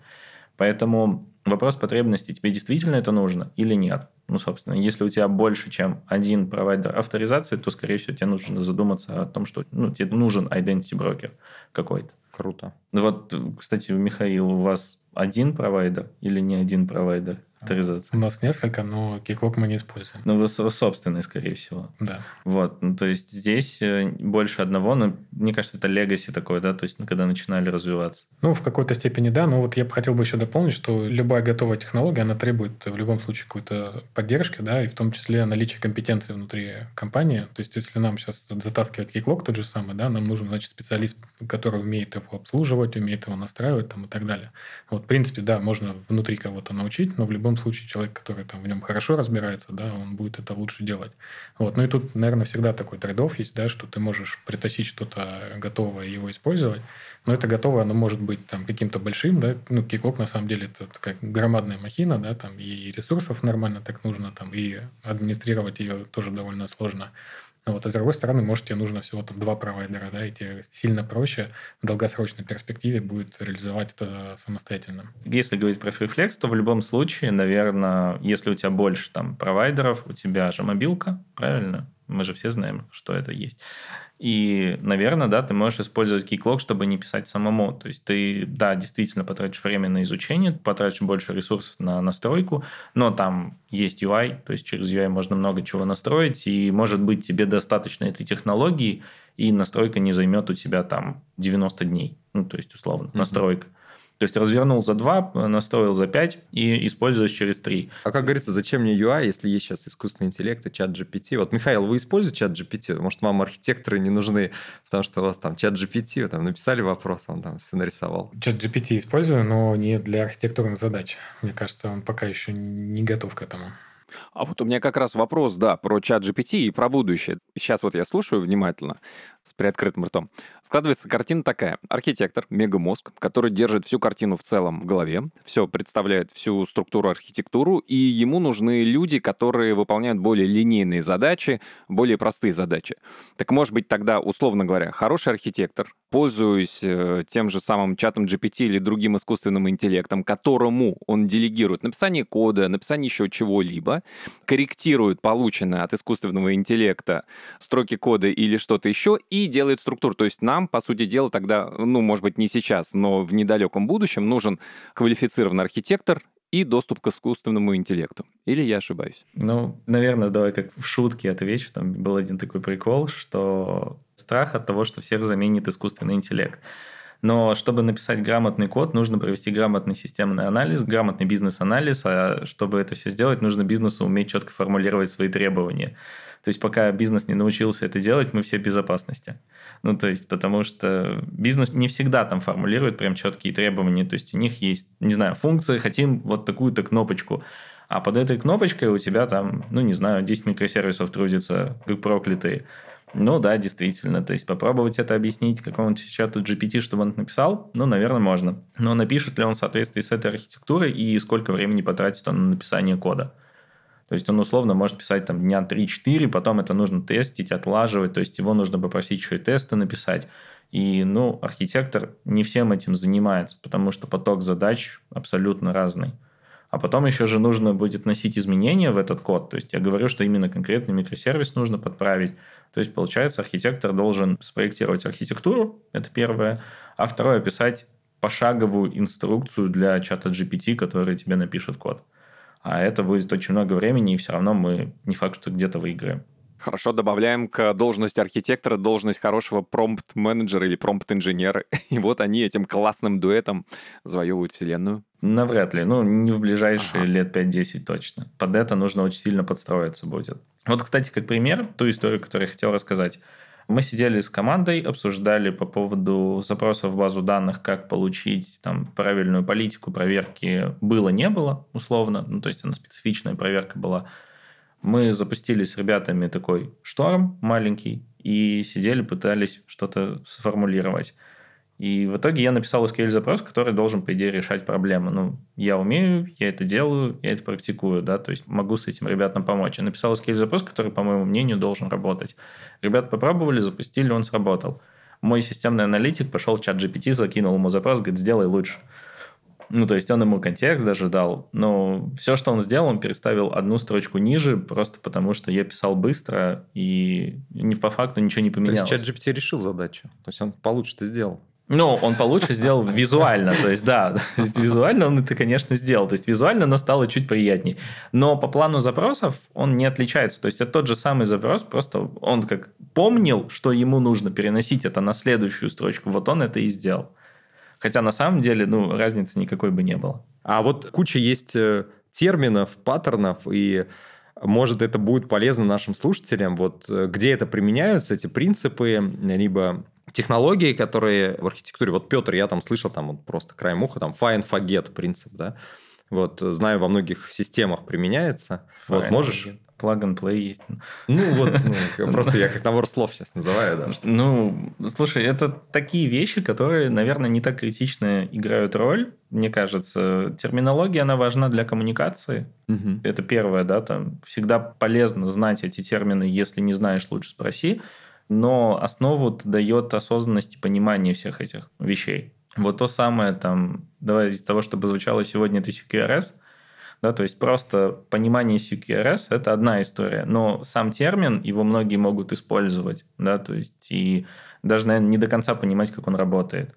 Поэтому вопрос потребности, тебе действительно это нужно или нет? Ну, собственно, если у тебя больше, чем один провайдер авторизации, то, скорее всего, тебе нужно задуматься о том, что ну, тебе нужен identity broker какой-то. Круто. Вот, кстати, Михаил, у вас один провайдер или не один провайдер авторизации? У нас несколько, но Keycloak мы не используем. Ну, вы собственный, скорее всего. Да. Вот, ну, то есть здесь больше одного, но мне кажется, это легаси такое, да, то есть когда начинали развиваться. Ну, в какой-то степени да, но вот я бы хотел еще дополнить, что любая готовая технология, она требует в любом случае какой-то поддержки, да, и в том числе наличие компетенции внутри компании. То есть если нам сейчас затаскивать Keycloak тот же самый, да, нам нужен, значит, специалист, который умеет его обслуживать, умеет его настраивать там, и так далее. Вот, в принципе, да, можно внутри кого-то научить, но в любом случае человек, который там в нем хорошо разбирается, да, он будет это лучше делать. Вот. Ну и тут, наверное, всегда такой трейд-офф есть, да, что ты можешь притащить что-то готовое и его использовать, но это готовое, оно может быть там каким-то большим, да, ну, Keycloak на самом деле это такая громадная махина, да, там и ресурсов нормально так нужно, там, и администрировать ее тоже довольно сложно. Вот, а с другой стороны, может, тебе нужно всего там 2 провайдера, да, и тебе сильно проще в долгосрочной перспективе будет реализовать это самостоятельно. Если говорить про Friflex, то в любом случае, наверное, если у тебя больше там провайдеров, у тебя же мобилка, правильно? Мы же все знаем, что это есть. И, наверное, да, ты можешь использовать Keycloak, чтобы не писать самому. То есть ты, да, действительно потратишь время на изучение, потратишь больше ресурсов на настройку, но там есть UI, то есть через UI можно много чего настроить, и, может быть, тебе достаточно этой технологии, и настройка не займет у тебя там 90 дней, ну, то есть условно, настройка. То есть развернул за 2, настроил за 5 и используешь через 3. А как говорится, зачем мне UI, если есть сейчас искусственный интеллект и ChatGPT? Вот, Михаил, вы используете ChatGPT? Может, вам архитекторы не нужны, потому что у вас там ChatGPT, вы там написали вопрос, он там все нарисовал. ChatGPT использую, но не для архитектурных задач. Мне кажется, он пока еще не готов к этому. А вот у меня как раз вопрос, да, про ChatGPT и про будущее. Сейчас вот я слушаю внимательно, с приоткрытым ртом. Складывается картина такая. Архитектор, мегамозг, который держит всю картину в целом в голове, все представляет, всю структуру, архитектуру, и ему нужны люди, которые выполняют более линейные задачи, более простые задачи. Так может быть тогда, условно говоря, хороший архитектор, пользуясь тем же самым чатом GPT или другим искусственным интеллектом, которому он делегирует написание кода, написание еще чего-либо, корректирует полученное от искусственного интеллекта строки кода или что-то еще и делает структуру. То есть нам, по сути дела, тогда, ну, может быть, не сейчас, но в недалеком будущем нужен квалифицированный архитектор и доступ к искусственному интеллекту. Или я ошибаюсь? Ну, наверное, давай как в шутке отвечу. Там был один такой прикол, что страх от того, что всех заменит искусственный интеллект. Но чтобы написать грамотный код, нужно провести грамотный системный анализ, грамотный бизнес-анализ, а чтобы это все сделать, нужно бизнесу уметь четко формулировать свои требования. То есть пока бизнес не научился это делать, мы все в безопасности. Ну, то есть, потому что бизнес не всегда там формулирует прям четкие требования. То есть у них есть, не знаю, функции, хотим вот такую-то кнопочку. А под этой кнопочкой у тебя там, ну, не знаю, 10 микросервисов трудятся, как проклятые. Ну да, действительно. То есть попробовать это объяснить какому-нибудь чату GPT, чтобы он написал, ну, наверное, можно. Но напишет ли он в соответствии с этой архитектурой и сколько времени потратит он на написание кода? То есть он условно может писать там дня 3-4, потом это нужно тестить, отлаживать, то есть его нужно попросить еще и тесты написать. И, ну, архитектор не всем этим занимается, потому что поток задач абсолютно разный. А потом еще же нужно будет носить изменения в этот код. То есть я говорю, что именно конкретный микросервис нужно подправить. То есть, получается, архитектор должен спроектировать архитектуру, это первое. А второе, писать пошаговую инструкцию для чата GPT, который тебе напишет код. А это будет очень много времени, и все равно мы не факт, что где-то выиграем. Хорошо, добавляем к должности архитектора должность хорошего промпт-менеджера или промпт-инженера. И вот они этим классным дуэтом завоевывают вселенную. Навряд ли. Ну, не в ближайшие лет 5-10 точно. Под это нужно очень сильно подстроиться будет. Вот, кстати, как пример, ту историю, которую я хотел рассказать. Мы сидели с командой, обсуждали по поводу запросов в базу данных, как получить там правильную политику проверки было-не было, условно. Ну, то есть она специфичная проверка была. Мы запустили с ребятами такой шторм маленький и сидели, пытались что-то сформулировать. И в итоге я написал SQL-запрос, который должен, по идее, решать проблему. Ну, я умею, я это делаю, я это практикую, да, то есть могу с этим ребятам помочь. Я написал SQL-запрос, который, по моему мнению, должен работать. Ребята попробовали, запустили, он сработал. Мой системный аналитик пошел в чат GPT, закинул ему запрос, говорит, сделай лучше. Ну, то есть он ему контекст даже дал, но все, что он сделал, он переставил одну строчку ниже, просто потому что я писал быстро, и по факту ничего не поменялось. То есть ChatGPT решил задачу, то есть он получше это сделал. Ну, он получше сделал визуально, то есть да, то есть визуально он это, конечно, сделал, то есть визуально оно стало чуть приятней, но по плану запросов он не отличается, то есть это тот же самый запрос, просто он как помнил, что ему нужно переносить это на следующую строчку, вот он это и сделал. Хотя на самом деле, ну, разницы никакой бы не было. А вот куча есть терминов, паттернов, и, может, это будет полезно нашим слушателям. Вот где это применяются, эти принципы, либо технологии, которые в архитектуре... Вот, Петр, я там слышал, там вот просто краем уха, там find forget принцип, да? Вот, знаю, во многих системах применяется. Вот, можешь... Plug-and-play есть. Ну, вот, ну, просто я как набор слов сейчас называю. Да, что... Ну, слушай, это такие вещи, которые, наверное, не так критично играют роль, мне кажется. Терминология, она важна для коммуникации. Угу. Это первое, да, там всегда полезно знать эти термины, если не знаешь, лучше спроси. Но основу дает осознанность и понимание всех этих вещей. Вот то самое, там, давай из того, что звучало сегодня, это CQRS, да, то есть просто понимание CQRS – это одна история, но сам термин, его многие могут использовать, да, то есть и даже, наверное, не до конца понимать, как он работает.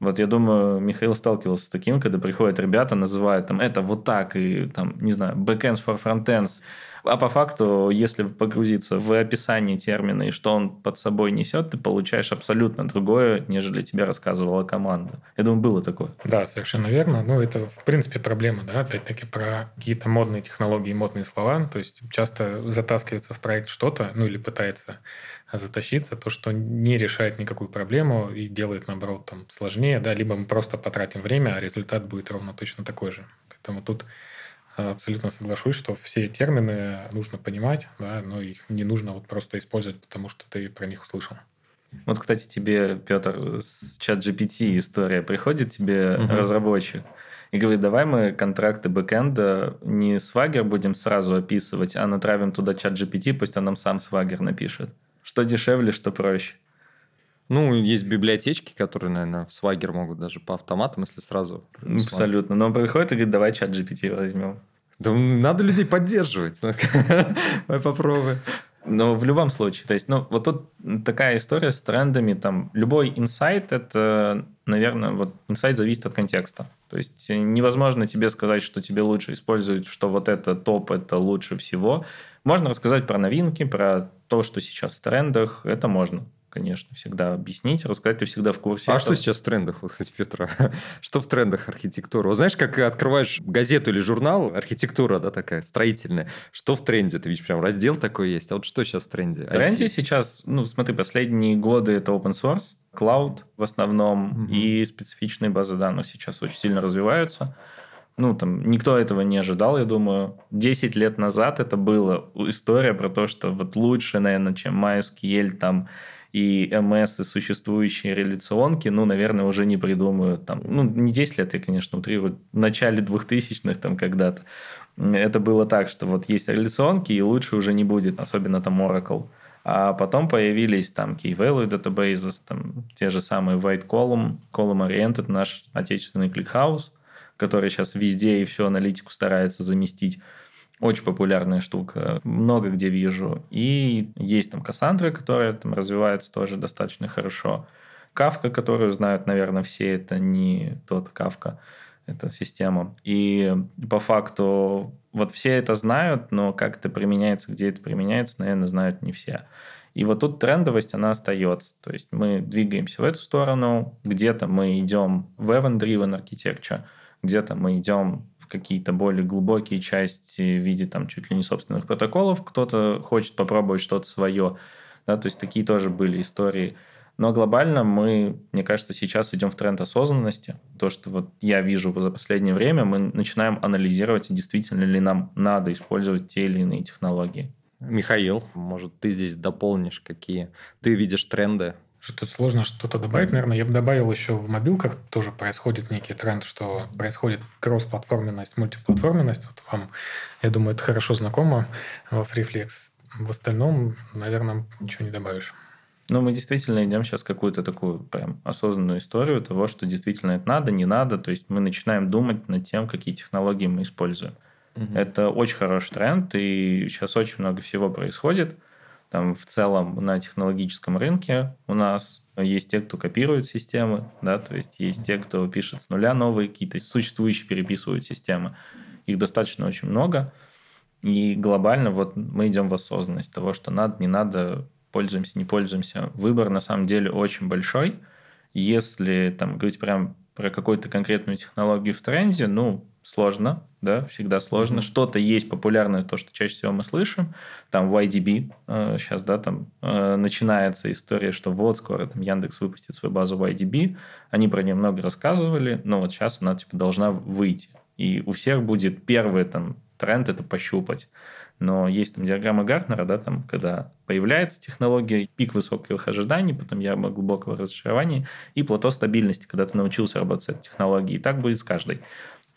Вот я думаю, Михаил сталкивался с таким, когда приходят ребята, называют там это вот так, и там, не знаю, backends for frontends, А по факту, если погрузиться в описание термина и что он под собой несет, ты получаешь абсолютно другое, нежели тебе рассказывала команда. Я думаю, было такое. Да, совершенно верно. Ну, это, в принципе, проблема, да, опять-таки, про какие-то модные технологии, модные слова. То есть часто затаскивается в проект что-то, ну, или пытается затащиться, то, что не решает никакую проблему и делает, наоборот, там, сложнее, да, либо мы просто потратим время, а результат будет ровно точно такой же. Поэтому тут абсолютно соглашусь, что все термины нужно понимать, да, но их не нужно вот просто использовать, потому что ты про них услышал. Вот, кстати, тебе, Петр, с ChatGPT история приходит, тебе разработчик, и говорит, давай мы контракты бэкэнда не Swagger будем сразу описывать, а натравим туда ChatGPT, пусть он нам сам Swagger напишет. Что дешевле, что проще. Ну, есть библиотечки, которые, наверное, в Swagger могут даже по автоматам, если сразу. Абсолютно. Но он приходит и говорит, давай ChatGPT возьмем. Да надо людей поддерживать. Давай попробуй. Но в любом случае, то есть, ну, вот тут такая история с трендами, там, любой инсайт, это, наверное, вот инсайт зависит от контекста. То есть невозможно тебе сказать, что тебе лучше использовать, что вот это топ, это лучше всего. Можно рассказать про новинки, про то, что сейчас в трендах, это можно, конечно, всегда объяснить, рассказать, ты всегда в курсе. А что сейчас в трендах, вот, кстати, Петра? Что в трендах архитектура? Вот знаешь, как открываешь газету или журнал, архитектура, да, такая, строительная, что в тренде? Ты видишь, прям раздел такой есть. А вот что сейчас в тренде? В тренде сейчас, ну, смотри, последние годы это open source, cloud в основном, и специфичные базы данных сейчас очень сильно развиваются. Ну, там, никто этого не ожидал, я думаю. 10 лет назад это была история про то, что вот лучше, наверное, чем MySQL, там, и МС, и существующие реляционки, ну, наверное, уже не придумают. Там, ну, не 10 лет, я, конечно, утрирую, в начале 2000-х там когда-то. Это было так, что вот есть реляционки, и лучше уже не будет, особенно там Oracle. А потом появились там Key-Value Databases, там те же самые White Column, Column Oriented, наш отечественный ClickHouse, который сейчас везде и всю аналитику старается заместить. Очень популярная штука, много где вижу. И есть там Кассандра, которая там развивается тоже достаточно хорошо. Kafka, которую знают, наверное, все, это не тот Kafka, это система. И по факту вот все это знают, но как это применяется, где это применяется, наверное, знают не все. И вот тут трендовость, она остается. То есть мы двигаемся в эту сторону, где-то мы идем в event-driven architecture, где-то мы идем какие-то более глубокие части в виде там чуть ли не собственных протоколов. Кто-то хочет попробовать что-то свое. Да, то есть такие тоже были истории. Но глобально мы, мне кажется, сейчас идем в тренд осознанности. То, что вот я вижу за последнее время, мы начинаем анализировать, действительно ли нам надо использовать те или иные технологии. Михаил, может, ты здесь дополнишь, какие ты видишь тренды? Что-то сложно что-то добавить, наверное. Я бы добавил еще в мобилках тоже происходит некий тренд, что происходит кросс-платформенность, мультиплатформенность. Вот вам, я думаю, это хорошо знакомо во Friflex. В остальном, наверное, ничего не добавишь. Ну, мы действительно идем сейчас какую-то такую прям осознанную историю того, что действительно это надо, не надо. То есть мы начинаем думать над тем, какие технологии мы используем. Это очень хороший тренд, и сейчас очень много всего происходит. Там в целом на технологическом рынке у нас есть те, кто копирует системы, да, то есть есть те, кто пишет с нуля новые какие-то, существующие переписывают системы. Их достаточно очень много. И глобально вот мы идем в осознанность того, что надо, не надо, пользуемся, не пользуемся. Выбор на самом деле очень большой. Если там говорить прям про какую-то конкретную технологию в тренде, ну, сложно, да, всегда сложно. Что-то есть популярное, то, что чаще всего мы слышим. Там YDB сейчас, да, там начинается история, что вот скоро там Яндекс выпустит свою базу YDB. Они про нее много рассказывали, но вот сейчас она типа должна выйти. И у всех будет первый там тренд это пощупать. Но есть там диаграмма Гартнера, да, там, когда появляется технология, пик высоких ожиданий, потом яма глубокого разочарования и плато стабильности, когда ты научился работать с этой технологией. И так будет с каждой.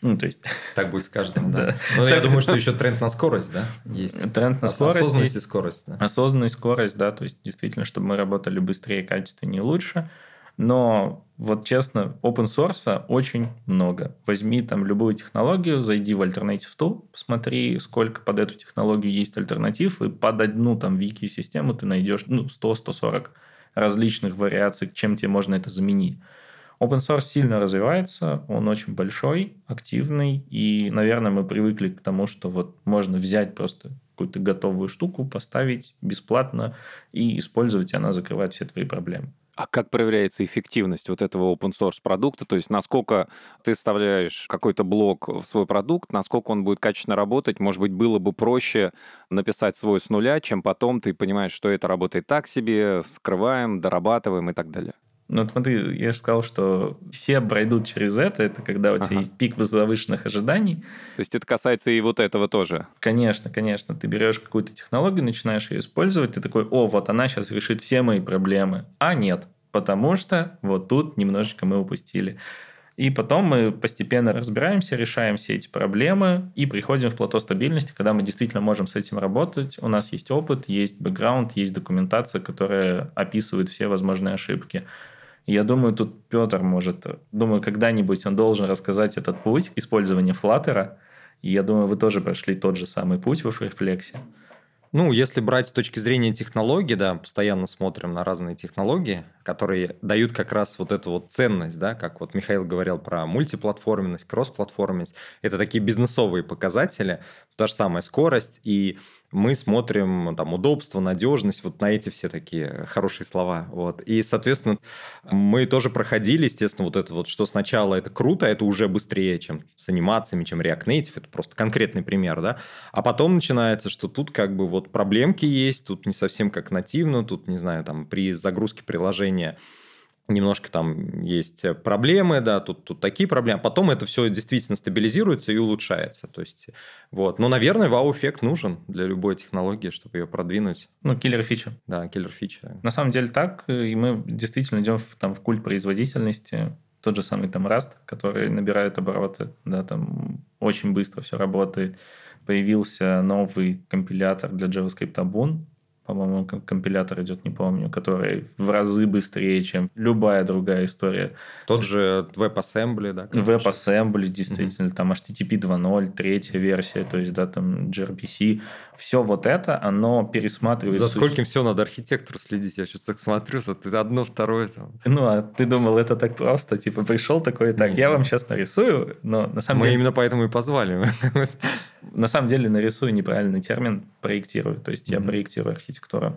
Ну, то есть... Так будет с каждым, да. Ну, я думаю, что еще тренд на скорость, да, есть. Тренд на скорость. Осознанность и скорость. Да. Осознанность, скорость, да, то есть действительно, чтобы мы работали быстрее, качественнее, лучше. Но вот честно, open source очень много. Возьми там любую технологию, зайди в Alternative Tool, посмотри, сколько под эту технологию есть альтернатив, и под одну там вики-систему ты найдешь 100-140 различных вариаций, чем тебе можно это заменить. Open source сильно развивается, он очень большой, активный, и, наверное, мы привыкли к тому, что вот можно взять просто какую-то готовую штуку, поставить бесплатно и использовать, и она закрывает все твои проблемы. А как проверяется эффективность вот этого open-source продукта? То есть насколько ты вставляешь какой-то блок в свой продукт, насколько он будет качественно работать? Может быть, было бы проще написать свой с нуля, чем потом ты понимаешь, что это работает так себе, вскрываем, дорабатываем и так далее? Ну, вот смотри, я же сказал, что все пройдут через это когда у тебя есть пик завышенных ожиданий. То есть это касается и вот этого тоже? Конечно, конечно. Ты берешь какую-то технологию, начинаешь ее использовать, ты такой, о, вот она сейчас решит все мои проблемы. А нет, потому что вот тут немножечко мы упустили. И потом мы постепенно разбираемся, решаем все эти проблемы и приходим в плато стабильности, когда мы действительно можем с этим работать. У нас есть опыт, есть бэкграунд, есть документация, которая описывает все возможные ошибки. Я думаю, тут Петр может... Думаю, когда-нибудь он должен рассказать этот путь использования Flutter. И я думаю, вы тоже прошли тот же самый путь во Friflex. Ну, если брать с точки зрения технологий, да, постоянно смотрим на разные технологии, которые дают как раз вот эту вот ценность, да, как вот Михаил говорил про мультиплатформенность, кроссплатформенность. Это такие бизнесовые показатели, та же самая скорость, и мы смотрим там удобство, надежность, вот на эти все такие хорошие слова. Вот. И, соответственно, мы тоже проходили, естественно, вот это вот, что сначала это круто, это уже быстрее, чем с анимациями, чем React Native, это просто конкретный пример, да. А потом начинается, что тут как бы вот проблемки есть, тут не совсем как нативно, тут, не знаю, там при загрузке приложения немножко там есть проблемы, да, тут такие проблемы. Потом это все действительно стабилизируется и улучшается. То есть, вот. Но, наверное, вау-эффект нужен для любой технологии, чтобы ее продвинуть. Ну, киллер-фича. Да, киллер-фича. На самом деле так, и мы действительно идем в культ производительности. Тот же самый там Rust, который набирает обороты, да, там очень быстро все работает. Появился новый компилятор для JavaScript Boon. По-моему, компилятор идет, не помню, который в разы быстрее, чем любая другая история. Тот же WebAssembly, да? WebAssembly, действительно, там HTTP 2.0, третья версия, то есть, да, там gRPC. Все вот это, оно пересматривает... За скольким все надо архитектуру следить? Я что-то так смотрю, что ты одно, второе там... Ну, а ты думал, это так просто? Типа, пришел такой, так, я вам сейчас нарисую, но на самом деле... Мы именно поэтому и позвали. На самом деле, нарисую неправильный термин, проектирую. То есть, я проектирую архитектуру.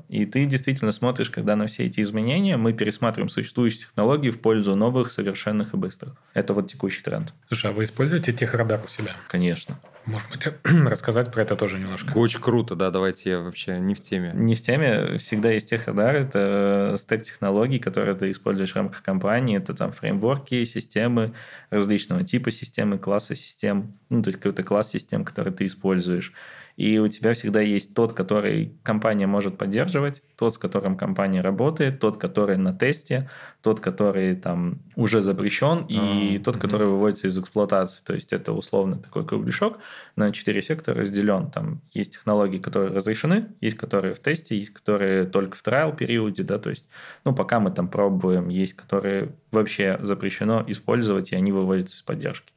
И ты действительно смотришь, когда на все эти изменения мы пересматриваем существующие технологии в пользу новых, совершенных и быстрых. Это вот текущий тренд. Слушай, а вы используете техрадар у себя? Конечно. Может быть, рассказать про это тоже немножко? Очень круто, да, давайте я вообще не в теме. Не в теме. Всегда есть техрадар. Это стек технологий, которые ты используешь в рамках компании. Это там фреймворки, системы различного типа системы, класса систем. Ну, то есть, какой-то класс систем, который ты используешь. И у тебя всегда есть тот, который компания может поддерживать, тот, с которым компания работает, тот, который на тесте, тот, который там уже запрещен, и тот, который выводится из эксплуатации. То есть это условно такой кругляшок на 4 сектора разделен. Там есть технологии, которые разрешены, есть которые в тесте, есть которые только в трайл-периоде, да, то есть, ну, пока мы там пробуем, есть которые вообще запрещено использовать, и они выводятся из поддержки.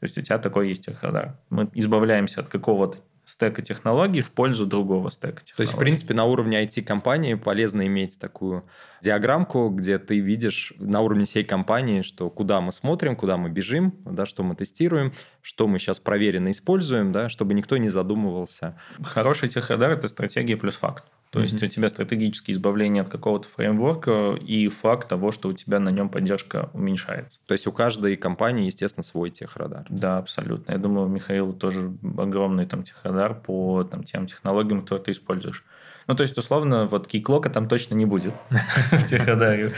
То есть у тебя такой есть техрадар. Мы избавляемся от какого-то стека технологий в пользу другого стека технологий. То есть, в принципе, на уровне IT-компании полезно иметь такую диаграммку, где ты видишь на уровне всей компании, что куда мы смотрим, куда мы бежим, да, что мы тестируем, что мы сейчас проверенно используем, да, чтобы никто не задумывался. Хороший техрадар – это стратегия плюс факт. То есть у тебя стратегическое избавление от какого-то фреймворка и факт того, что у тебя на нем поддержка уменьшается. То есть у каждой компании, естественно, свой техрадар. Да, абсолютно. Я думаю, Михаилу тоже огромный там техрадар по там, тем технологиям, которые ты используешь. Ну, то есть, условно, вот Keycloak'а там точно не будет в техрадаре.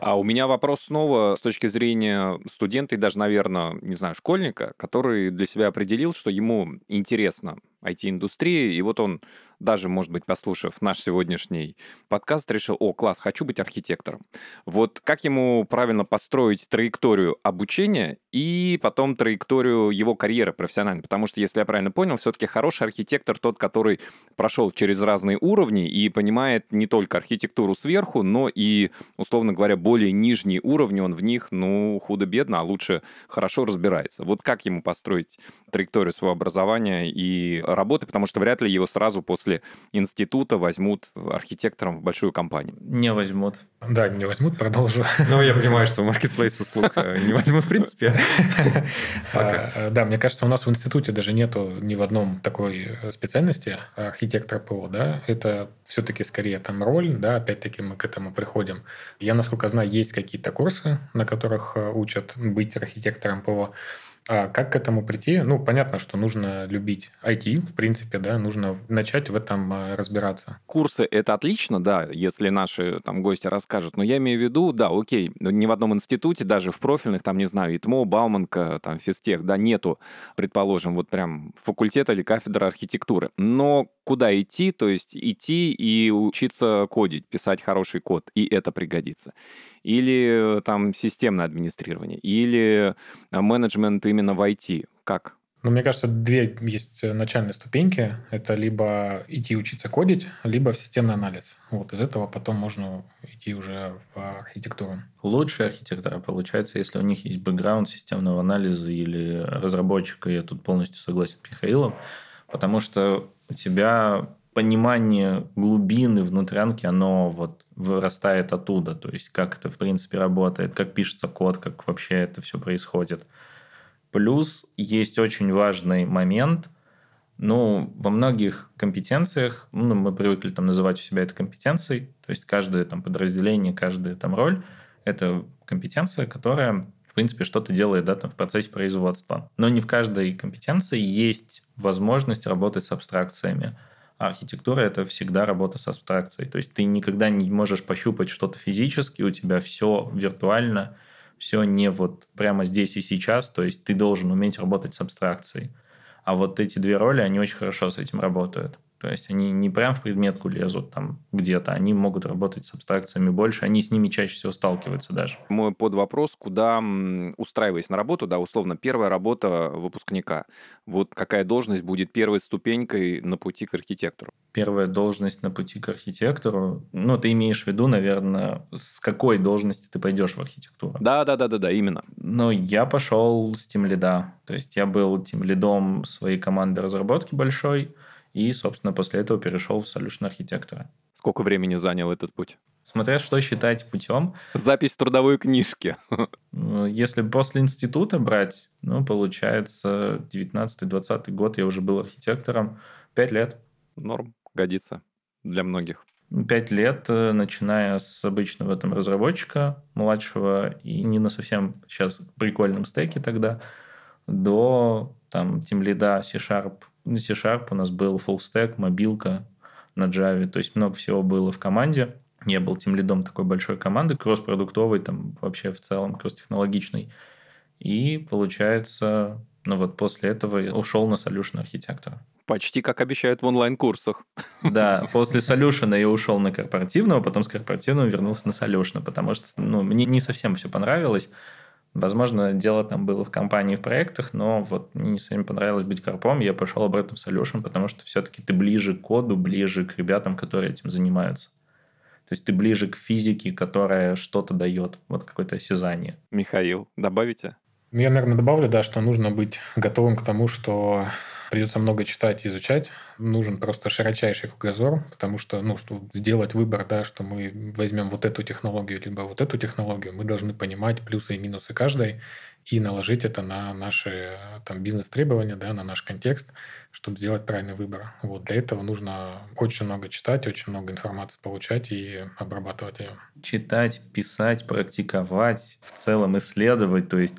А у меня вопрос снова с точки зрения студента и даже, наверное, не знаю, школьника, который для себя определил, что ему интересно IT-индустрия, и вот он даже, может быть, послушав наш сегодняшний подкаст, решил, о, класс, хочу быть архитектором. Вот как ему правильно построить траекторию обучения и потом траекторию его карьеры профессиональной? Потому что, если я правильно понял, все-таки хороший архитектор тот, который прошел через разные уровни и понимает не только архитектуру сверху, но и, условно говоря, более нижние уровни, он в них, ну, худо-бедно, а лучше хорошо разбирается. Вот как ему построить траекторию своего образования и работы, потому что вряд ли его сразу после института возьмут архитектором в большую компанию. Не возьмут. Да, не возьмут, продолжу. Но я понимаю, что маркетплейс услуг не возьмут в принципе. Да, мне кажется, у нас в институте даже нету ни в одном такой специальности архитектор ПО, да, это все-таки скорее там роль, да, опять-таки мы к этому приходим. Я, насколько знаю, есть какие-то курсы, на которых учат быть архитектором ПО. А как к этому прийти? Ну, понятно, что нужно любить IT, в принципе, да, нужно начать в этом разбираться. Курсы — это отлично, да, если наши там гости расскажут, но я имею в виду, да, окей, ни в одном институте, даже в профильных, там, не знаю, ИТМО, Бауманка, там, физтех, да, нету, предположим, вот прям факультета или кафедра архитектуры. Но куда идти? То есть идти и учиться кодить, писать хороший код, и это пригодится. Или там системное администрирование, или менеджмент именно в IT. Как? Ну, мне кажется, две есть начальные ступеньки. Это либо идти учиться кодить, либо в системный анализ. Вот из этого потом можно идти уже в архитектуру. Лучшие архитекторы, получается, если у них есть бэкграунд системного анализа или разработчика. Я тут полностью согласен с Михаилом, потому что у тебя... понимание глубины внутрянки, оно вот вырастает оттуда. То есть, как это, в принципе, работает, как пишется код, как вообще это все происходит. Плюс есть очень важный момент. Ну, во многих компетенциях, ну, мы привыкли там называть у себя это компетенцией, то есть каждое там подразделение, каждая там роль – это компетенция, которая, в принципе, что-то делает, да, там, в процессе производства. Но не в каждой компетенции есть возможность работать с абстракциями. А архитектура – это всегда работа с абстракцией. То есть ты никогда не можешь пощупать что-то физически, у тебя все виртуально, все не вот прямо здесь и сейчас. То есть ты должен уметь работать с абстракцией. А вот эти две роли, они очень хорошо с этим работают. То есть они не прям в предметку лезут там где-то, они могут работать с абстракциями больше, они с ними чаще всего сталкиваются даже. Мой подвопрос, куда, устраиваясь на работу, да, условно, первая работа выпускника, вот какая должность будет первой ступенькой на пути к архитектору? Первая должность на пути к архитектору, ну, ты имеешь в виду, наверное, с какой должности ты пойдешь в архитектуру? Да, именно. Но я пошел с тимлида, то есть я был тимлидом своей команды разработки большой, и, собственно, после этого перешел в solution архитектора. Сколько времени занял этот путь? Смотря что считать путем. Запись в трудовой книжке. Если после института брать, ну, получается, 19-20 год я уже был архитектором. 5 лет. Норм, годится для многих. 5 лет, начиная с обычного там разработчика младшего, и не на совсем сейчас прикольном стеке тогда, до там тимлида, C-Sharp. На C-Sharp у нас был full-stack, мобилка на Java. То есть много всего было в команде. Я был тимлидом такой большой команды, кросс-продуктовой, там вообще в целом кросс-технологичной. И получается, ну вот после этого я ушел на solution архитектора. Почти как обещают в онлайн-курсах. Да, после solution я ушел на корпоративного, потом с корпоративного вернулся на solution, потому что мне не совсем все понравилось. Возможно, дело там было в компании, в проектах, но вот мне не совсем понравилось быть корпом, я пошел обратно в solution, потому что все-таки ты ближе к коду, ближе к ребятам, которые этим занимаются. То есть ты ближе к физике, которая что-то дает, вот какое-то осязание. Михаил, добавите? Я, наверное, добавлю, да, что нужно быть готовым к тому, что придется много читать и изучать. Нужен просто широчайший кругозор, потому что, ну, чтобы сделать выбор, да, что мы возьмем вот эту технологию, либо вот эту технологию, мы должны понимать плюсы и минусы каждой и наложить это на наши там бизнес-требования, да, на наш контекст, чтобы сделать правильный выбор. Вот для этого нужно очень много читать, очень много информации получать и обрабатывать ее. Читать, писать, практиковать, в целом исследовать, то есть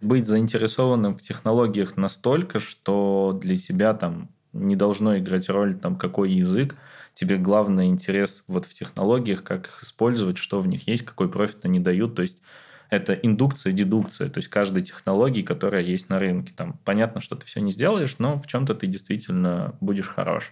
быть заинтересованным в технологиях настолько, что для тебя там не должно играть роль там, какой язык. Тебе главный интерес вот в технологиях, как их использовать, что в них есть, какой профит они дают. То есть это индукция, дедукция. То есть каждой технологии, которая есть на рынке. Там понятно, что ты все не сделаешь, но в чем-то ты действительно будешь хорош.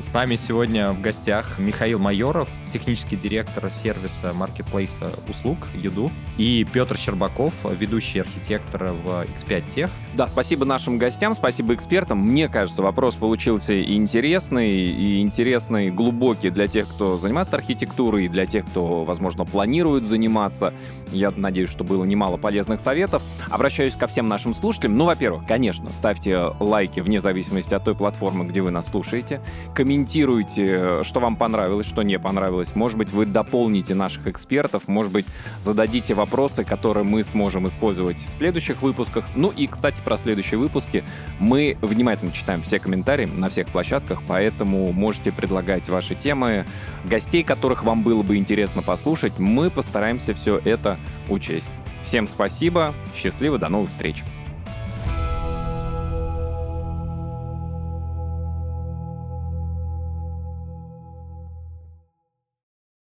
С нами сегодня в гостях Михаил Майоров, технический директор сервиса маркетплейса услуг YouDo, и Петр Щербаков, ведущий архитектор в X5 Tech. Да, спасибо нашим гостям, спасибо экспертам. Мне кажется, вопрос получился и интересный, глубокий для тех, кто занимается архитектурой, и для тех, кто, возможно, планирует заниматься. Я надеюсь, что было немало полезных советов. Обращаюсь ко всем нашим слушателям. Ну, во-первых, конечно, ставьте лайки вне зависимости от той платформы, где вы нас слушаете. Комментируйте прокомментируйте, что вам понравилось, что не понравилось. Может быть, вы дополните наших экспертов, может быть, зададите вопросы, которые мы сможем использовать в следующих выпусках. Ну и, кстати, про следующие выпуски. Мы внимательно читаем все комментарии на всех площадках, поэтому можете предлагать ваши темы, гостей, которых вам было бы интересно послушать. Мы постараемся все это учесть. Всем спасибо, счастливо, до новых встреч!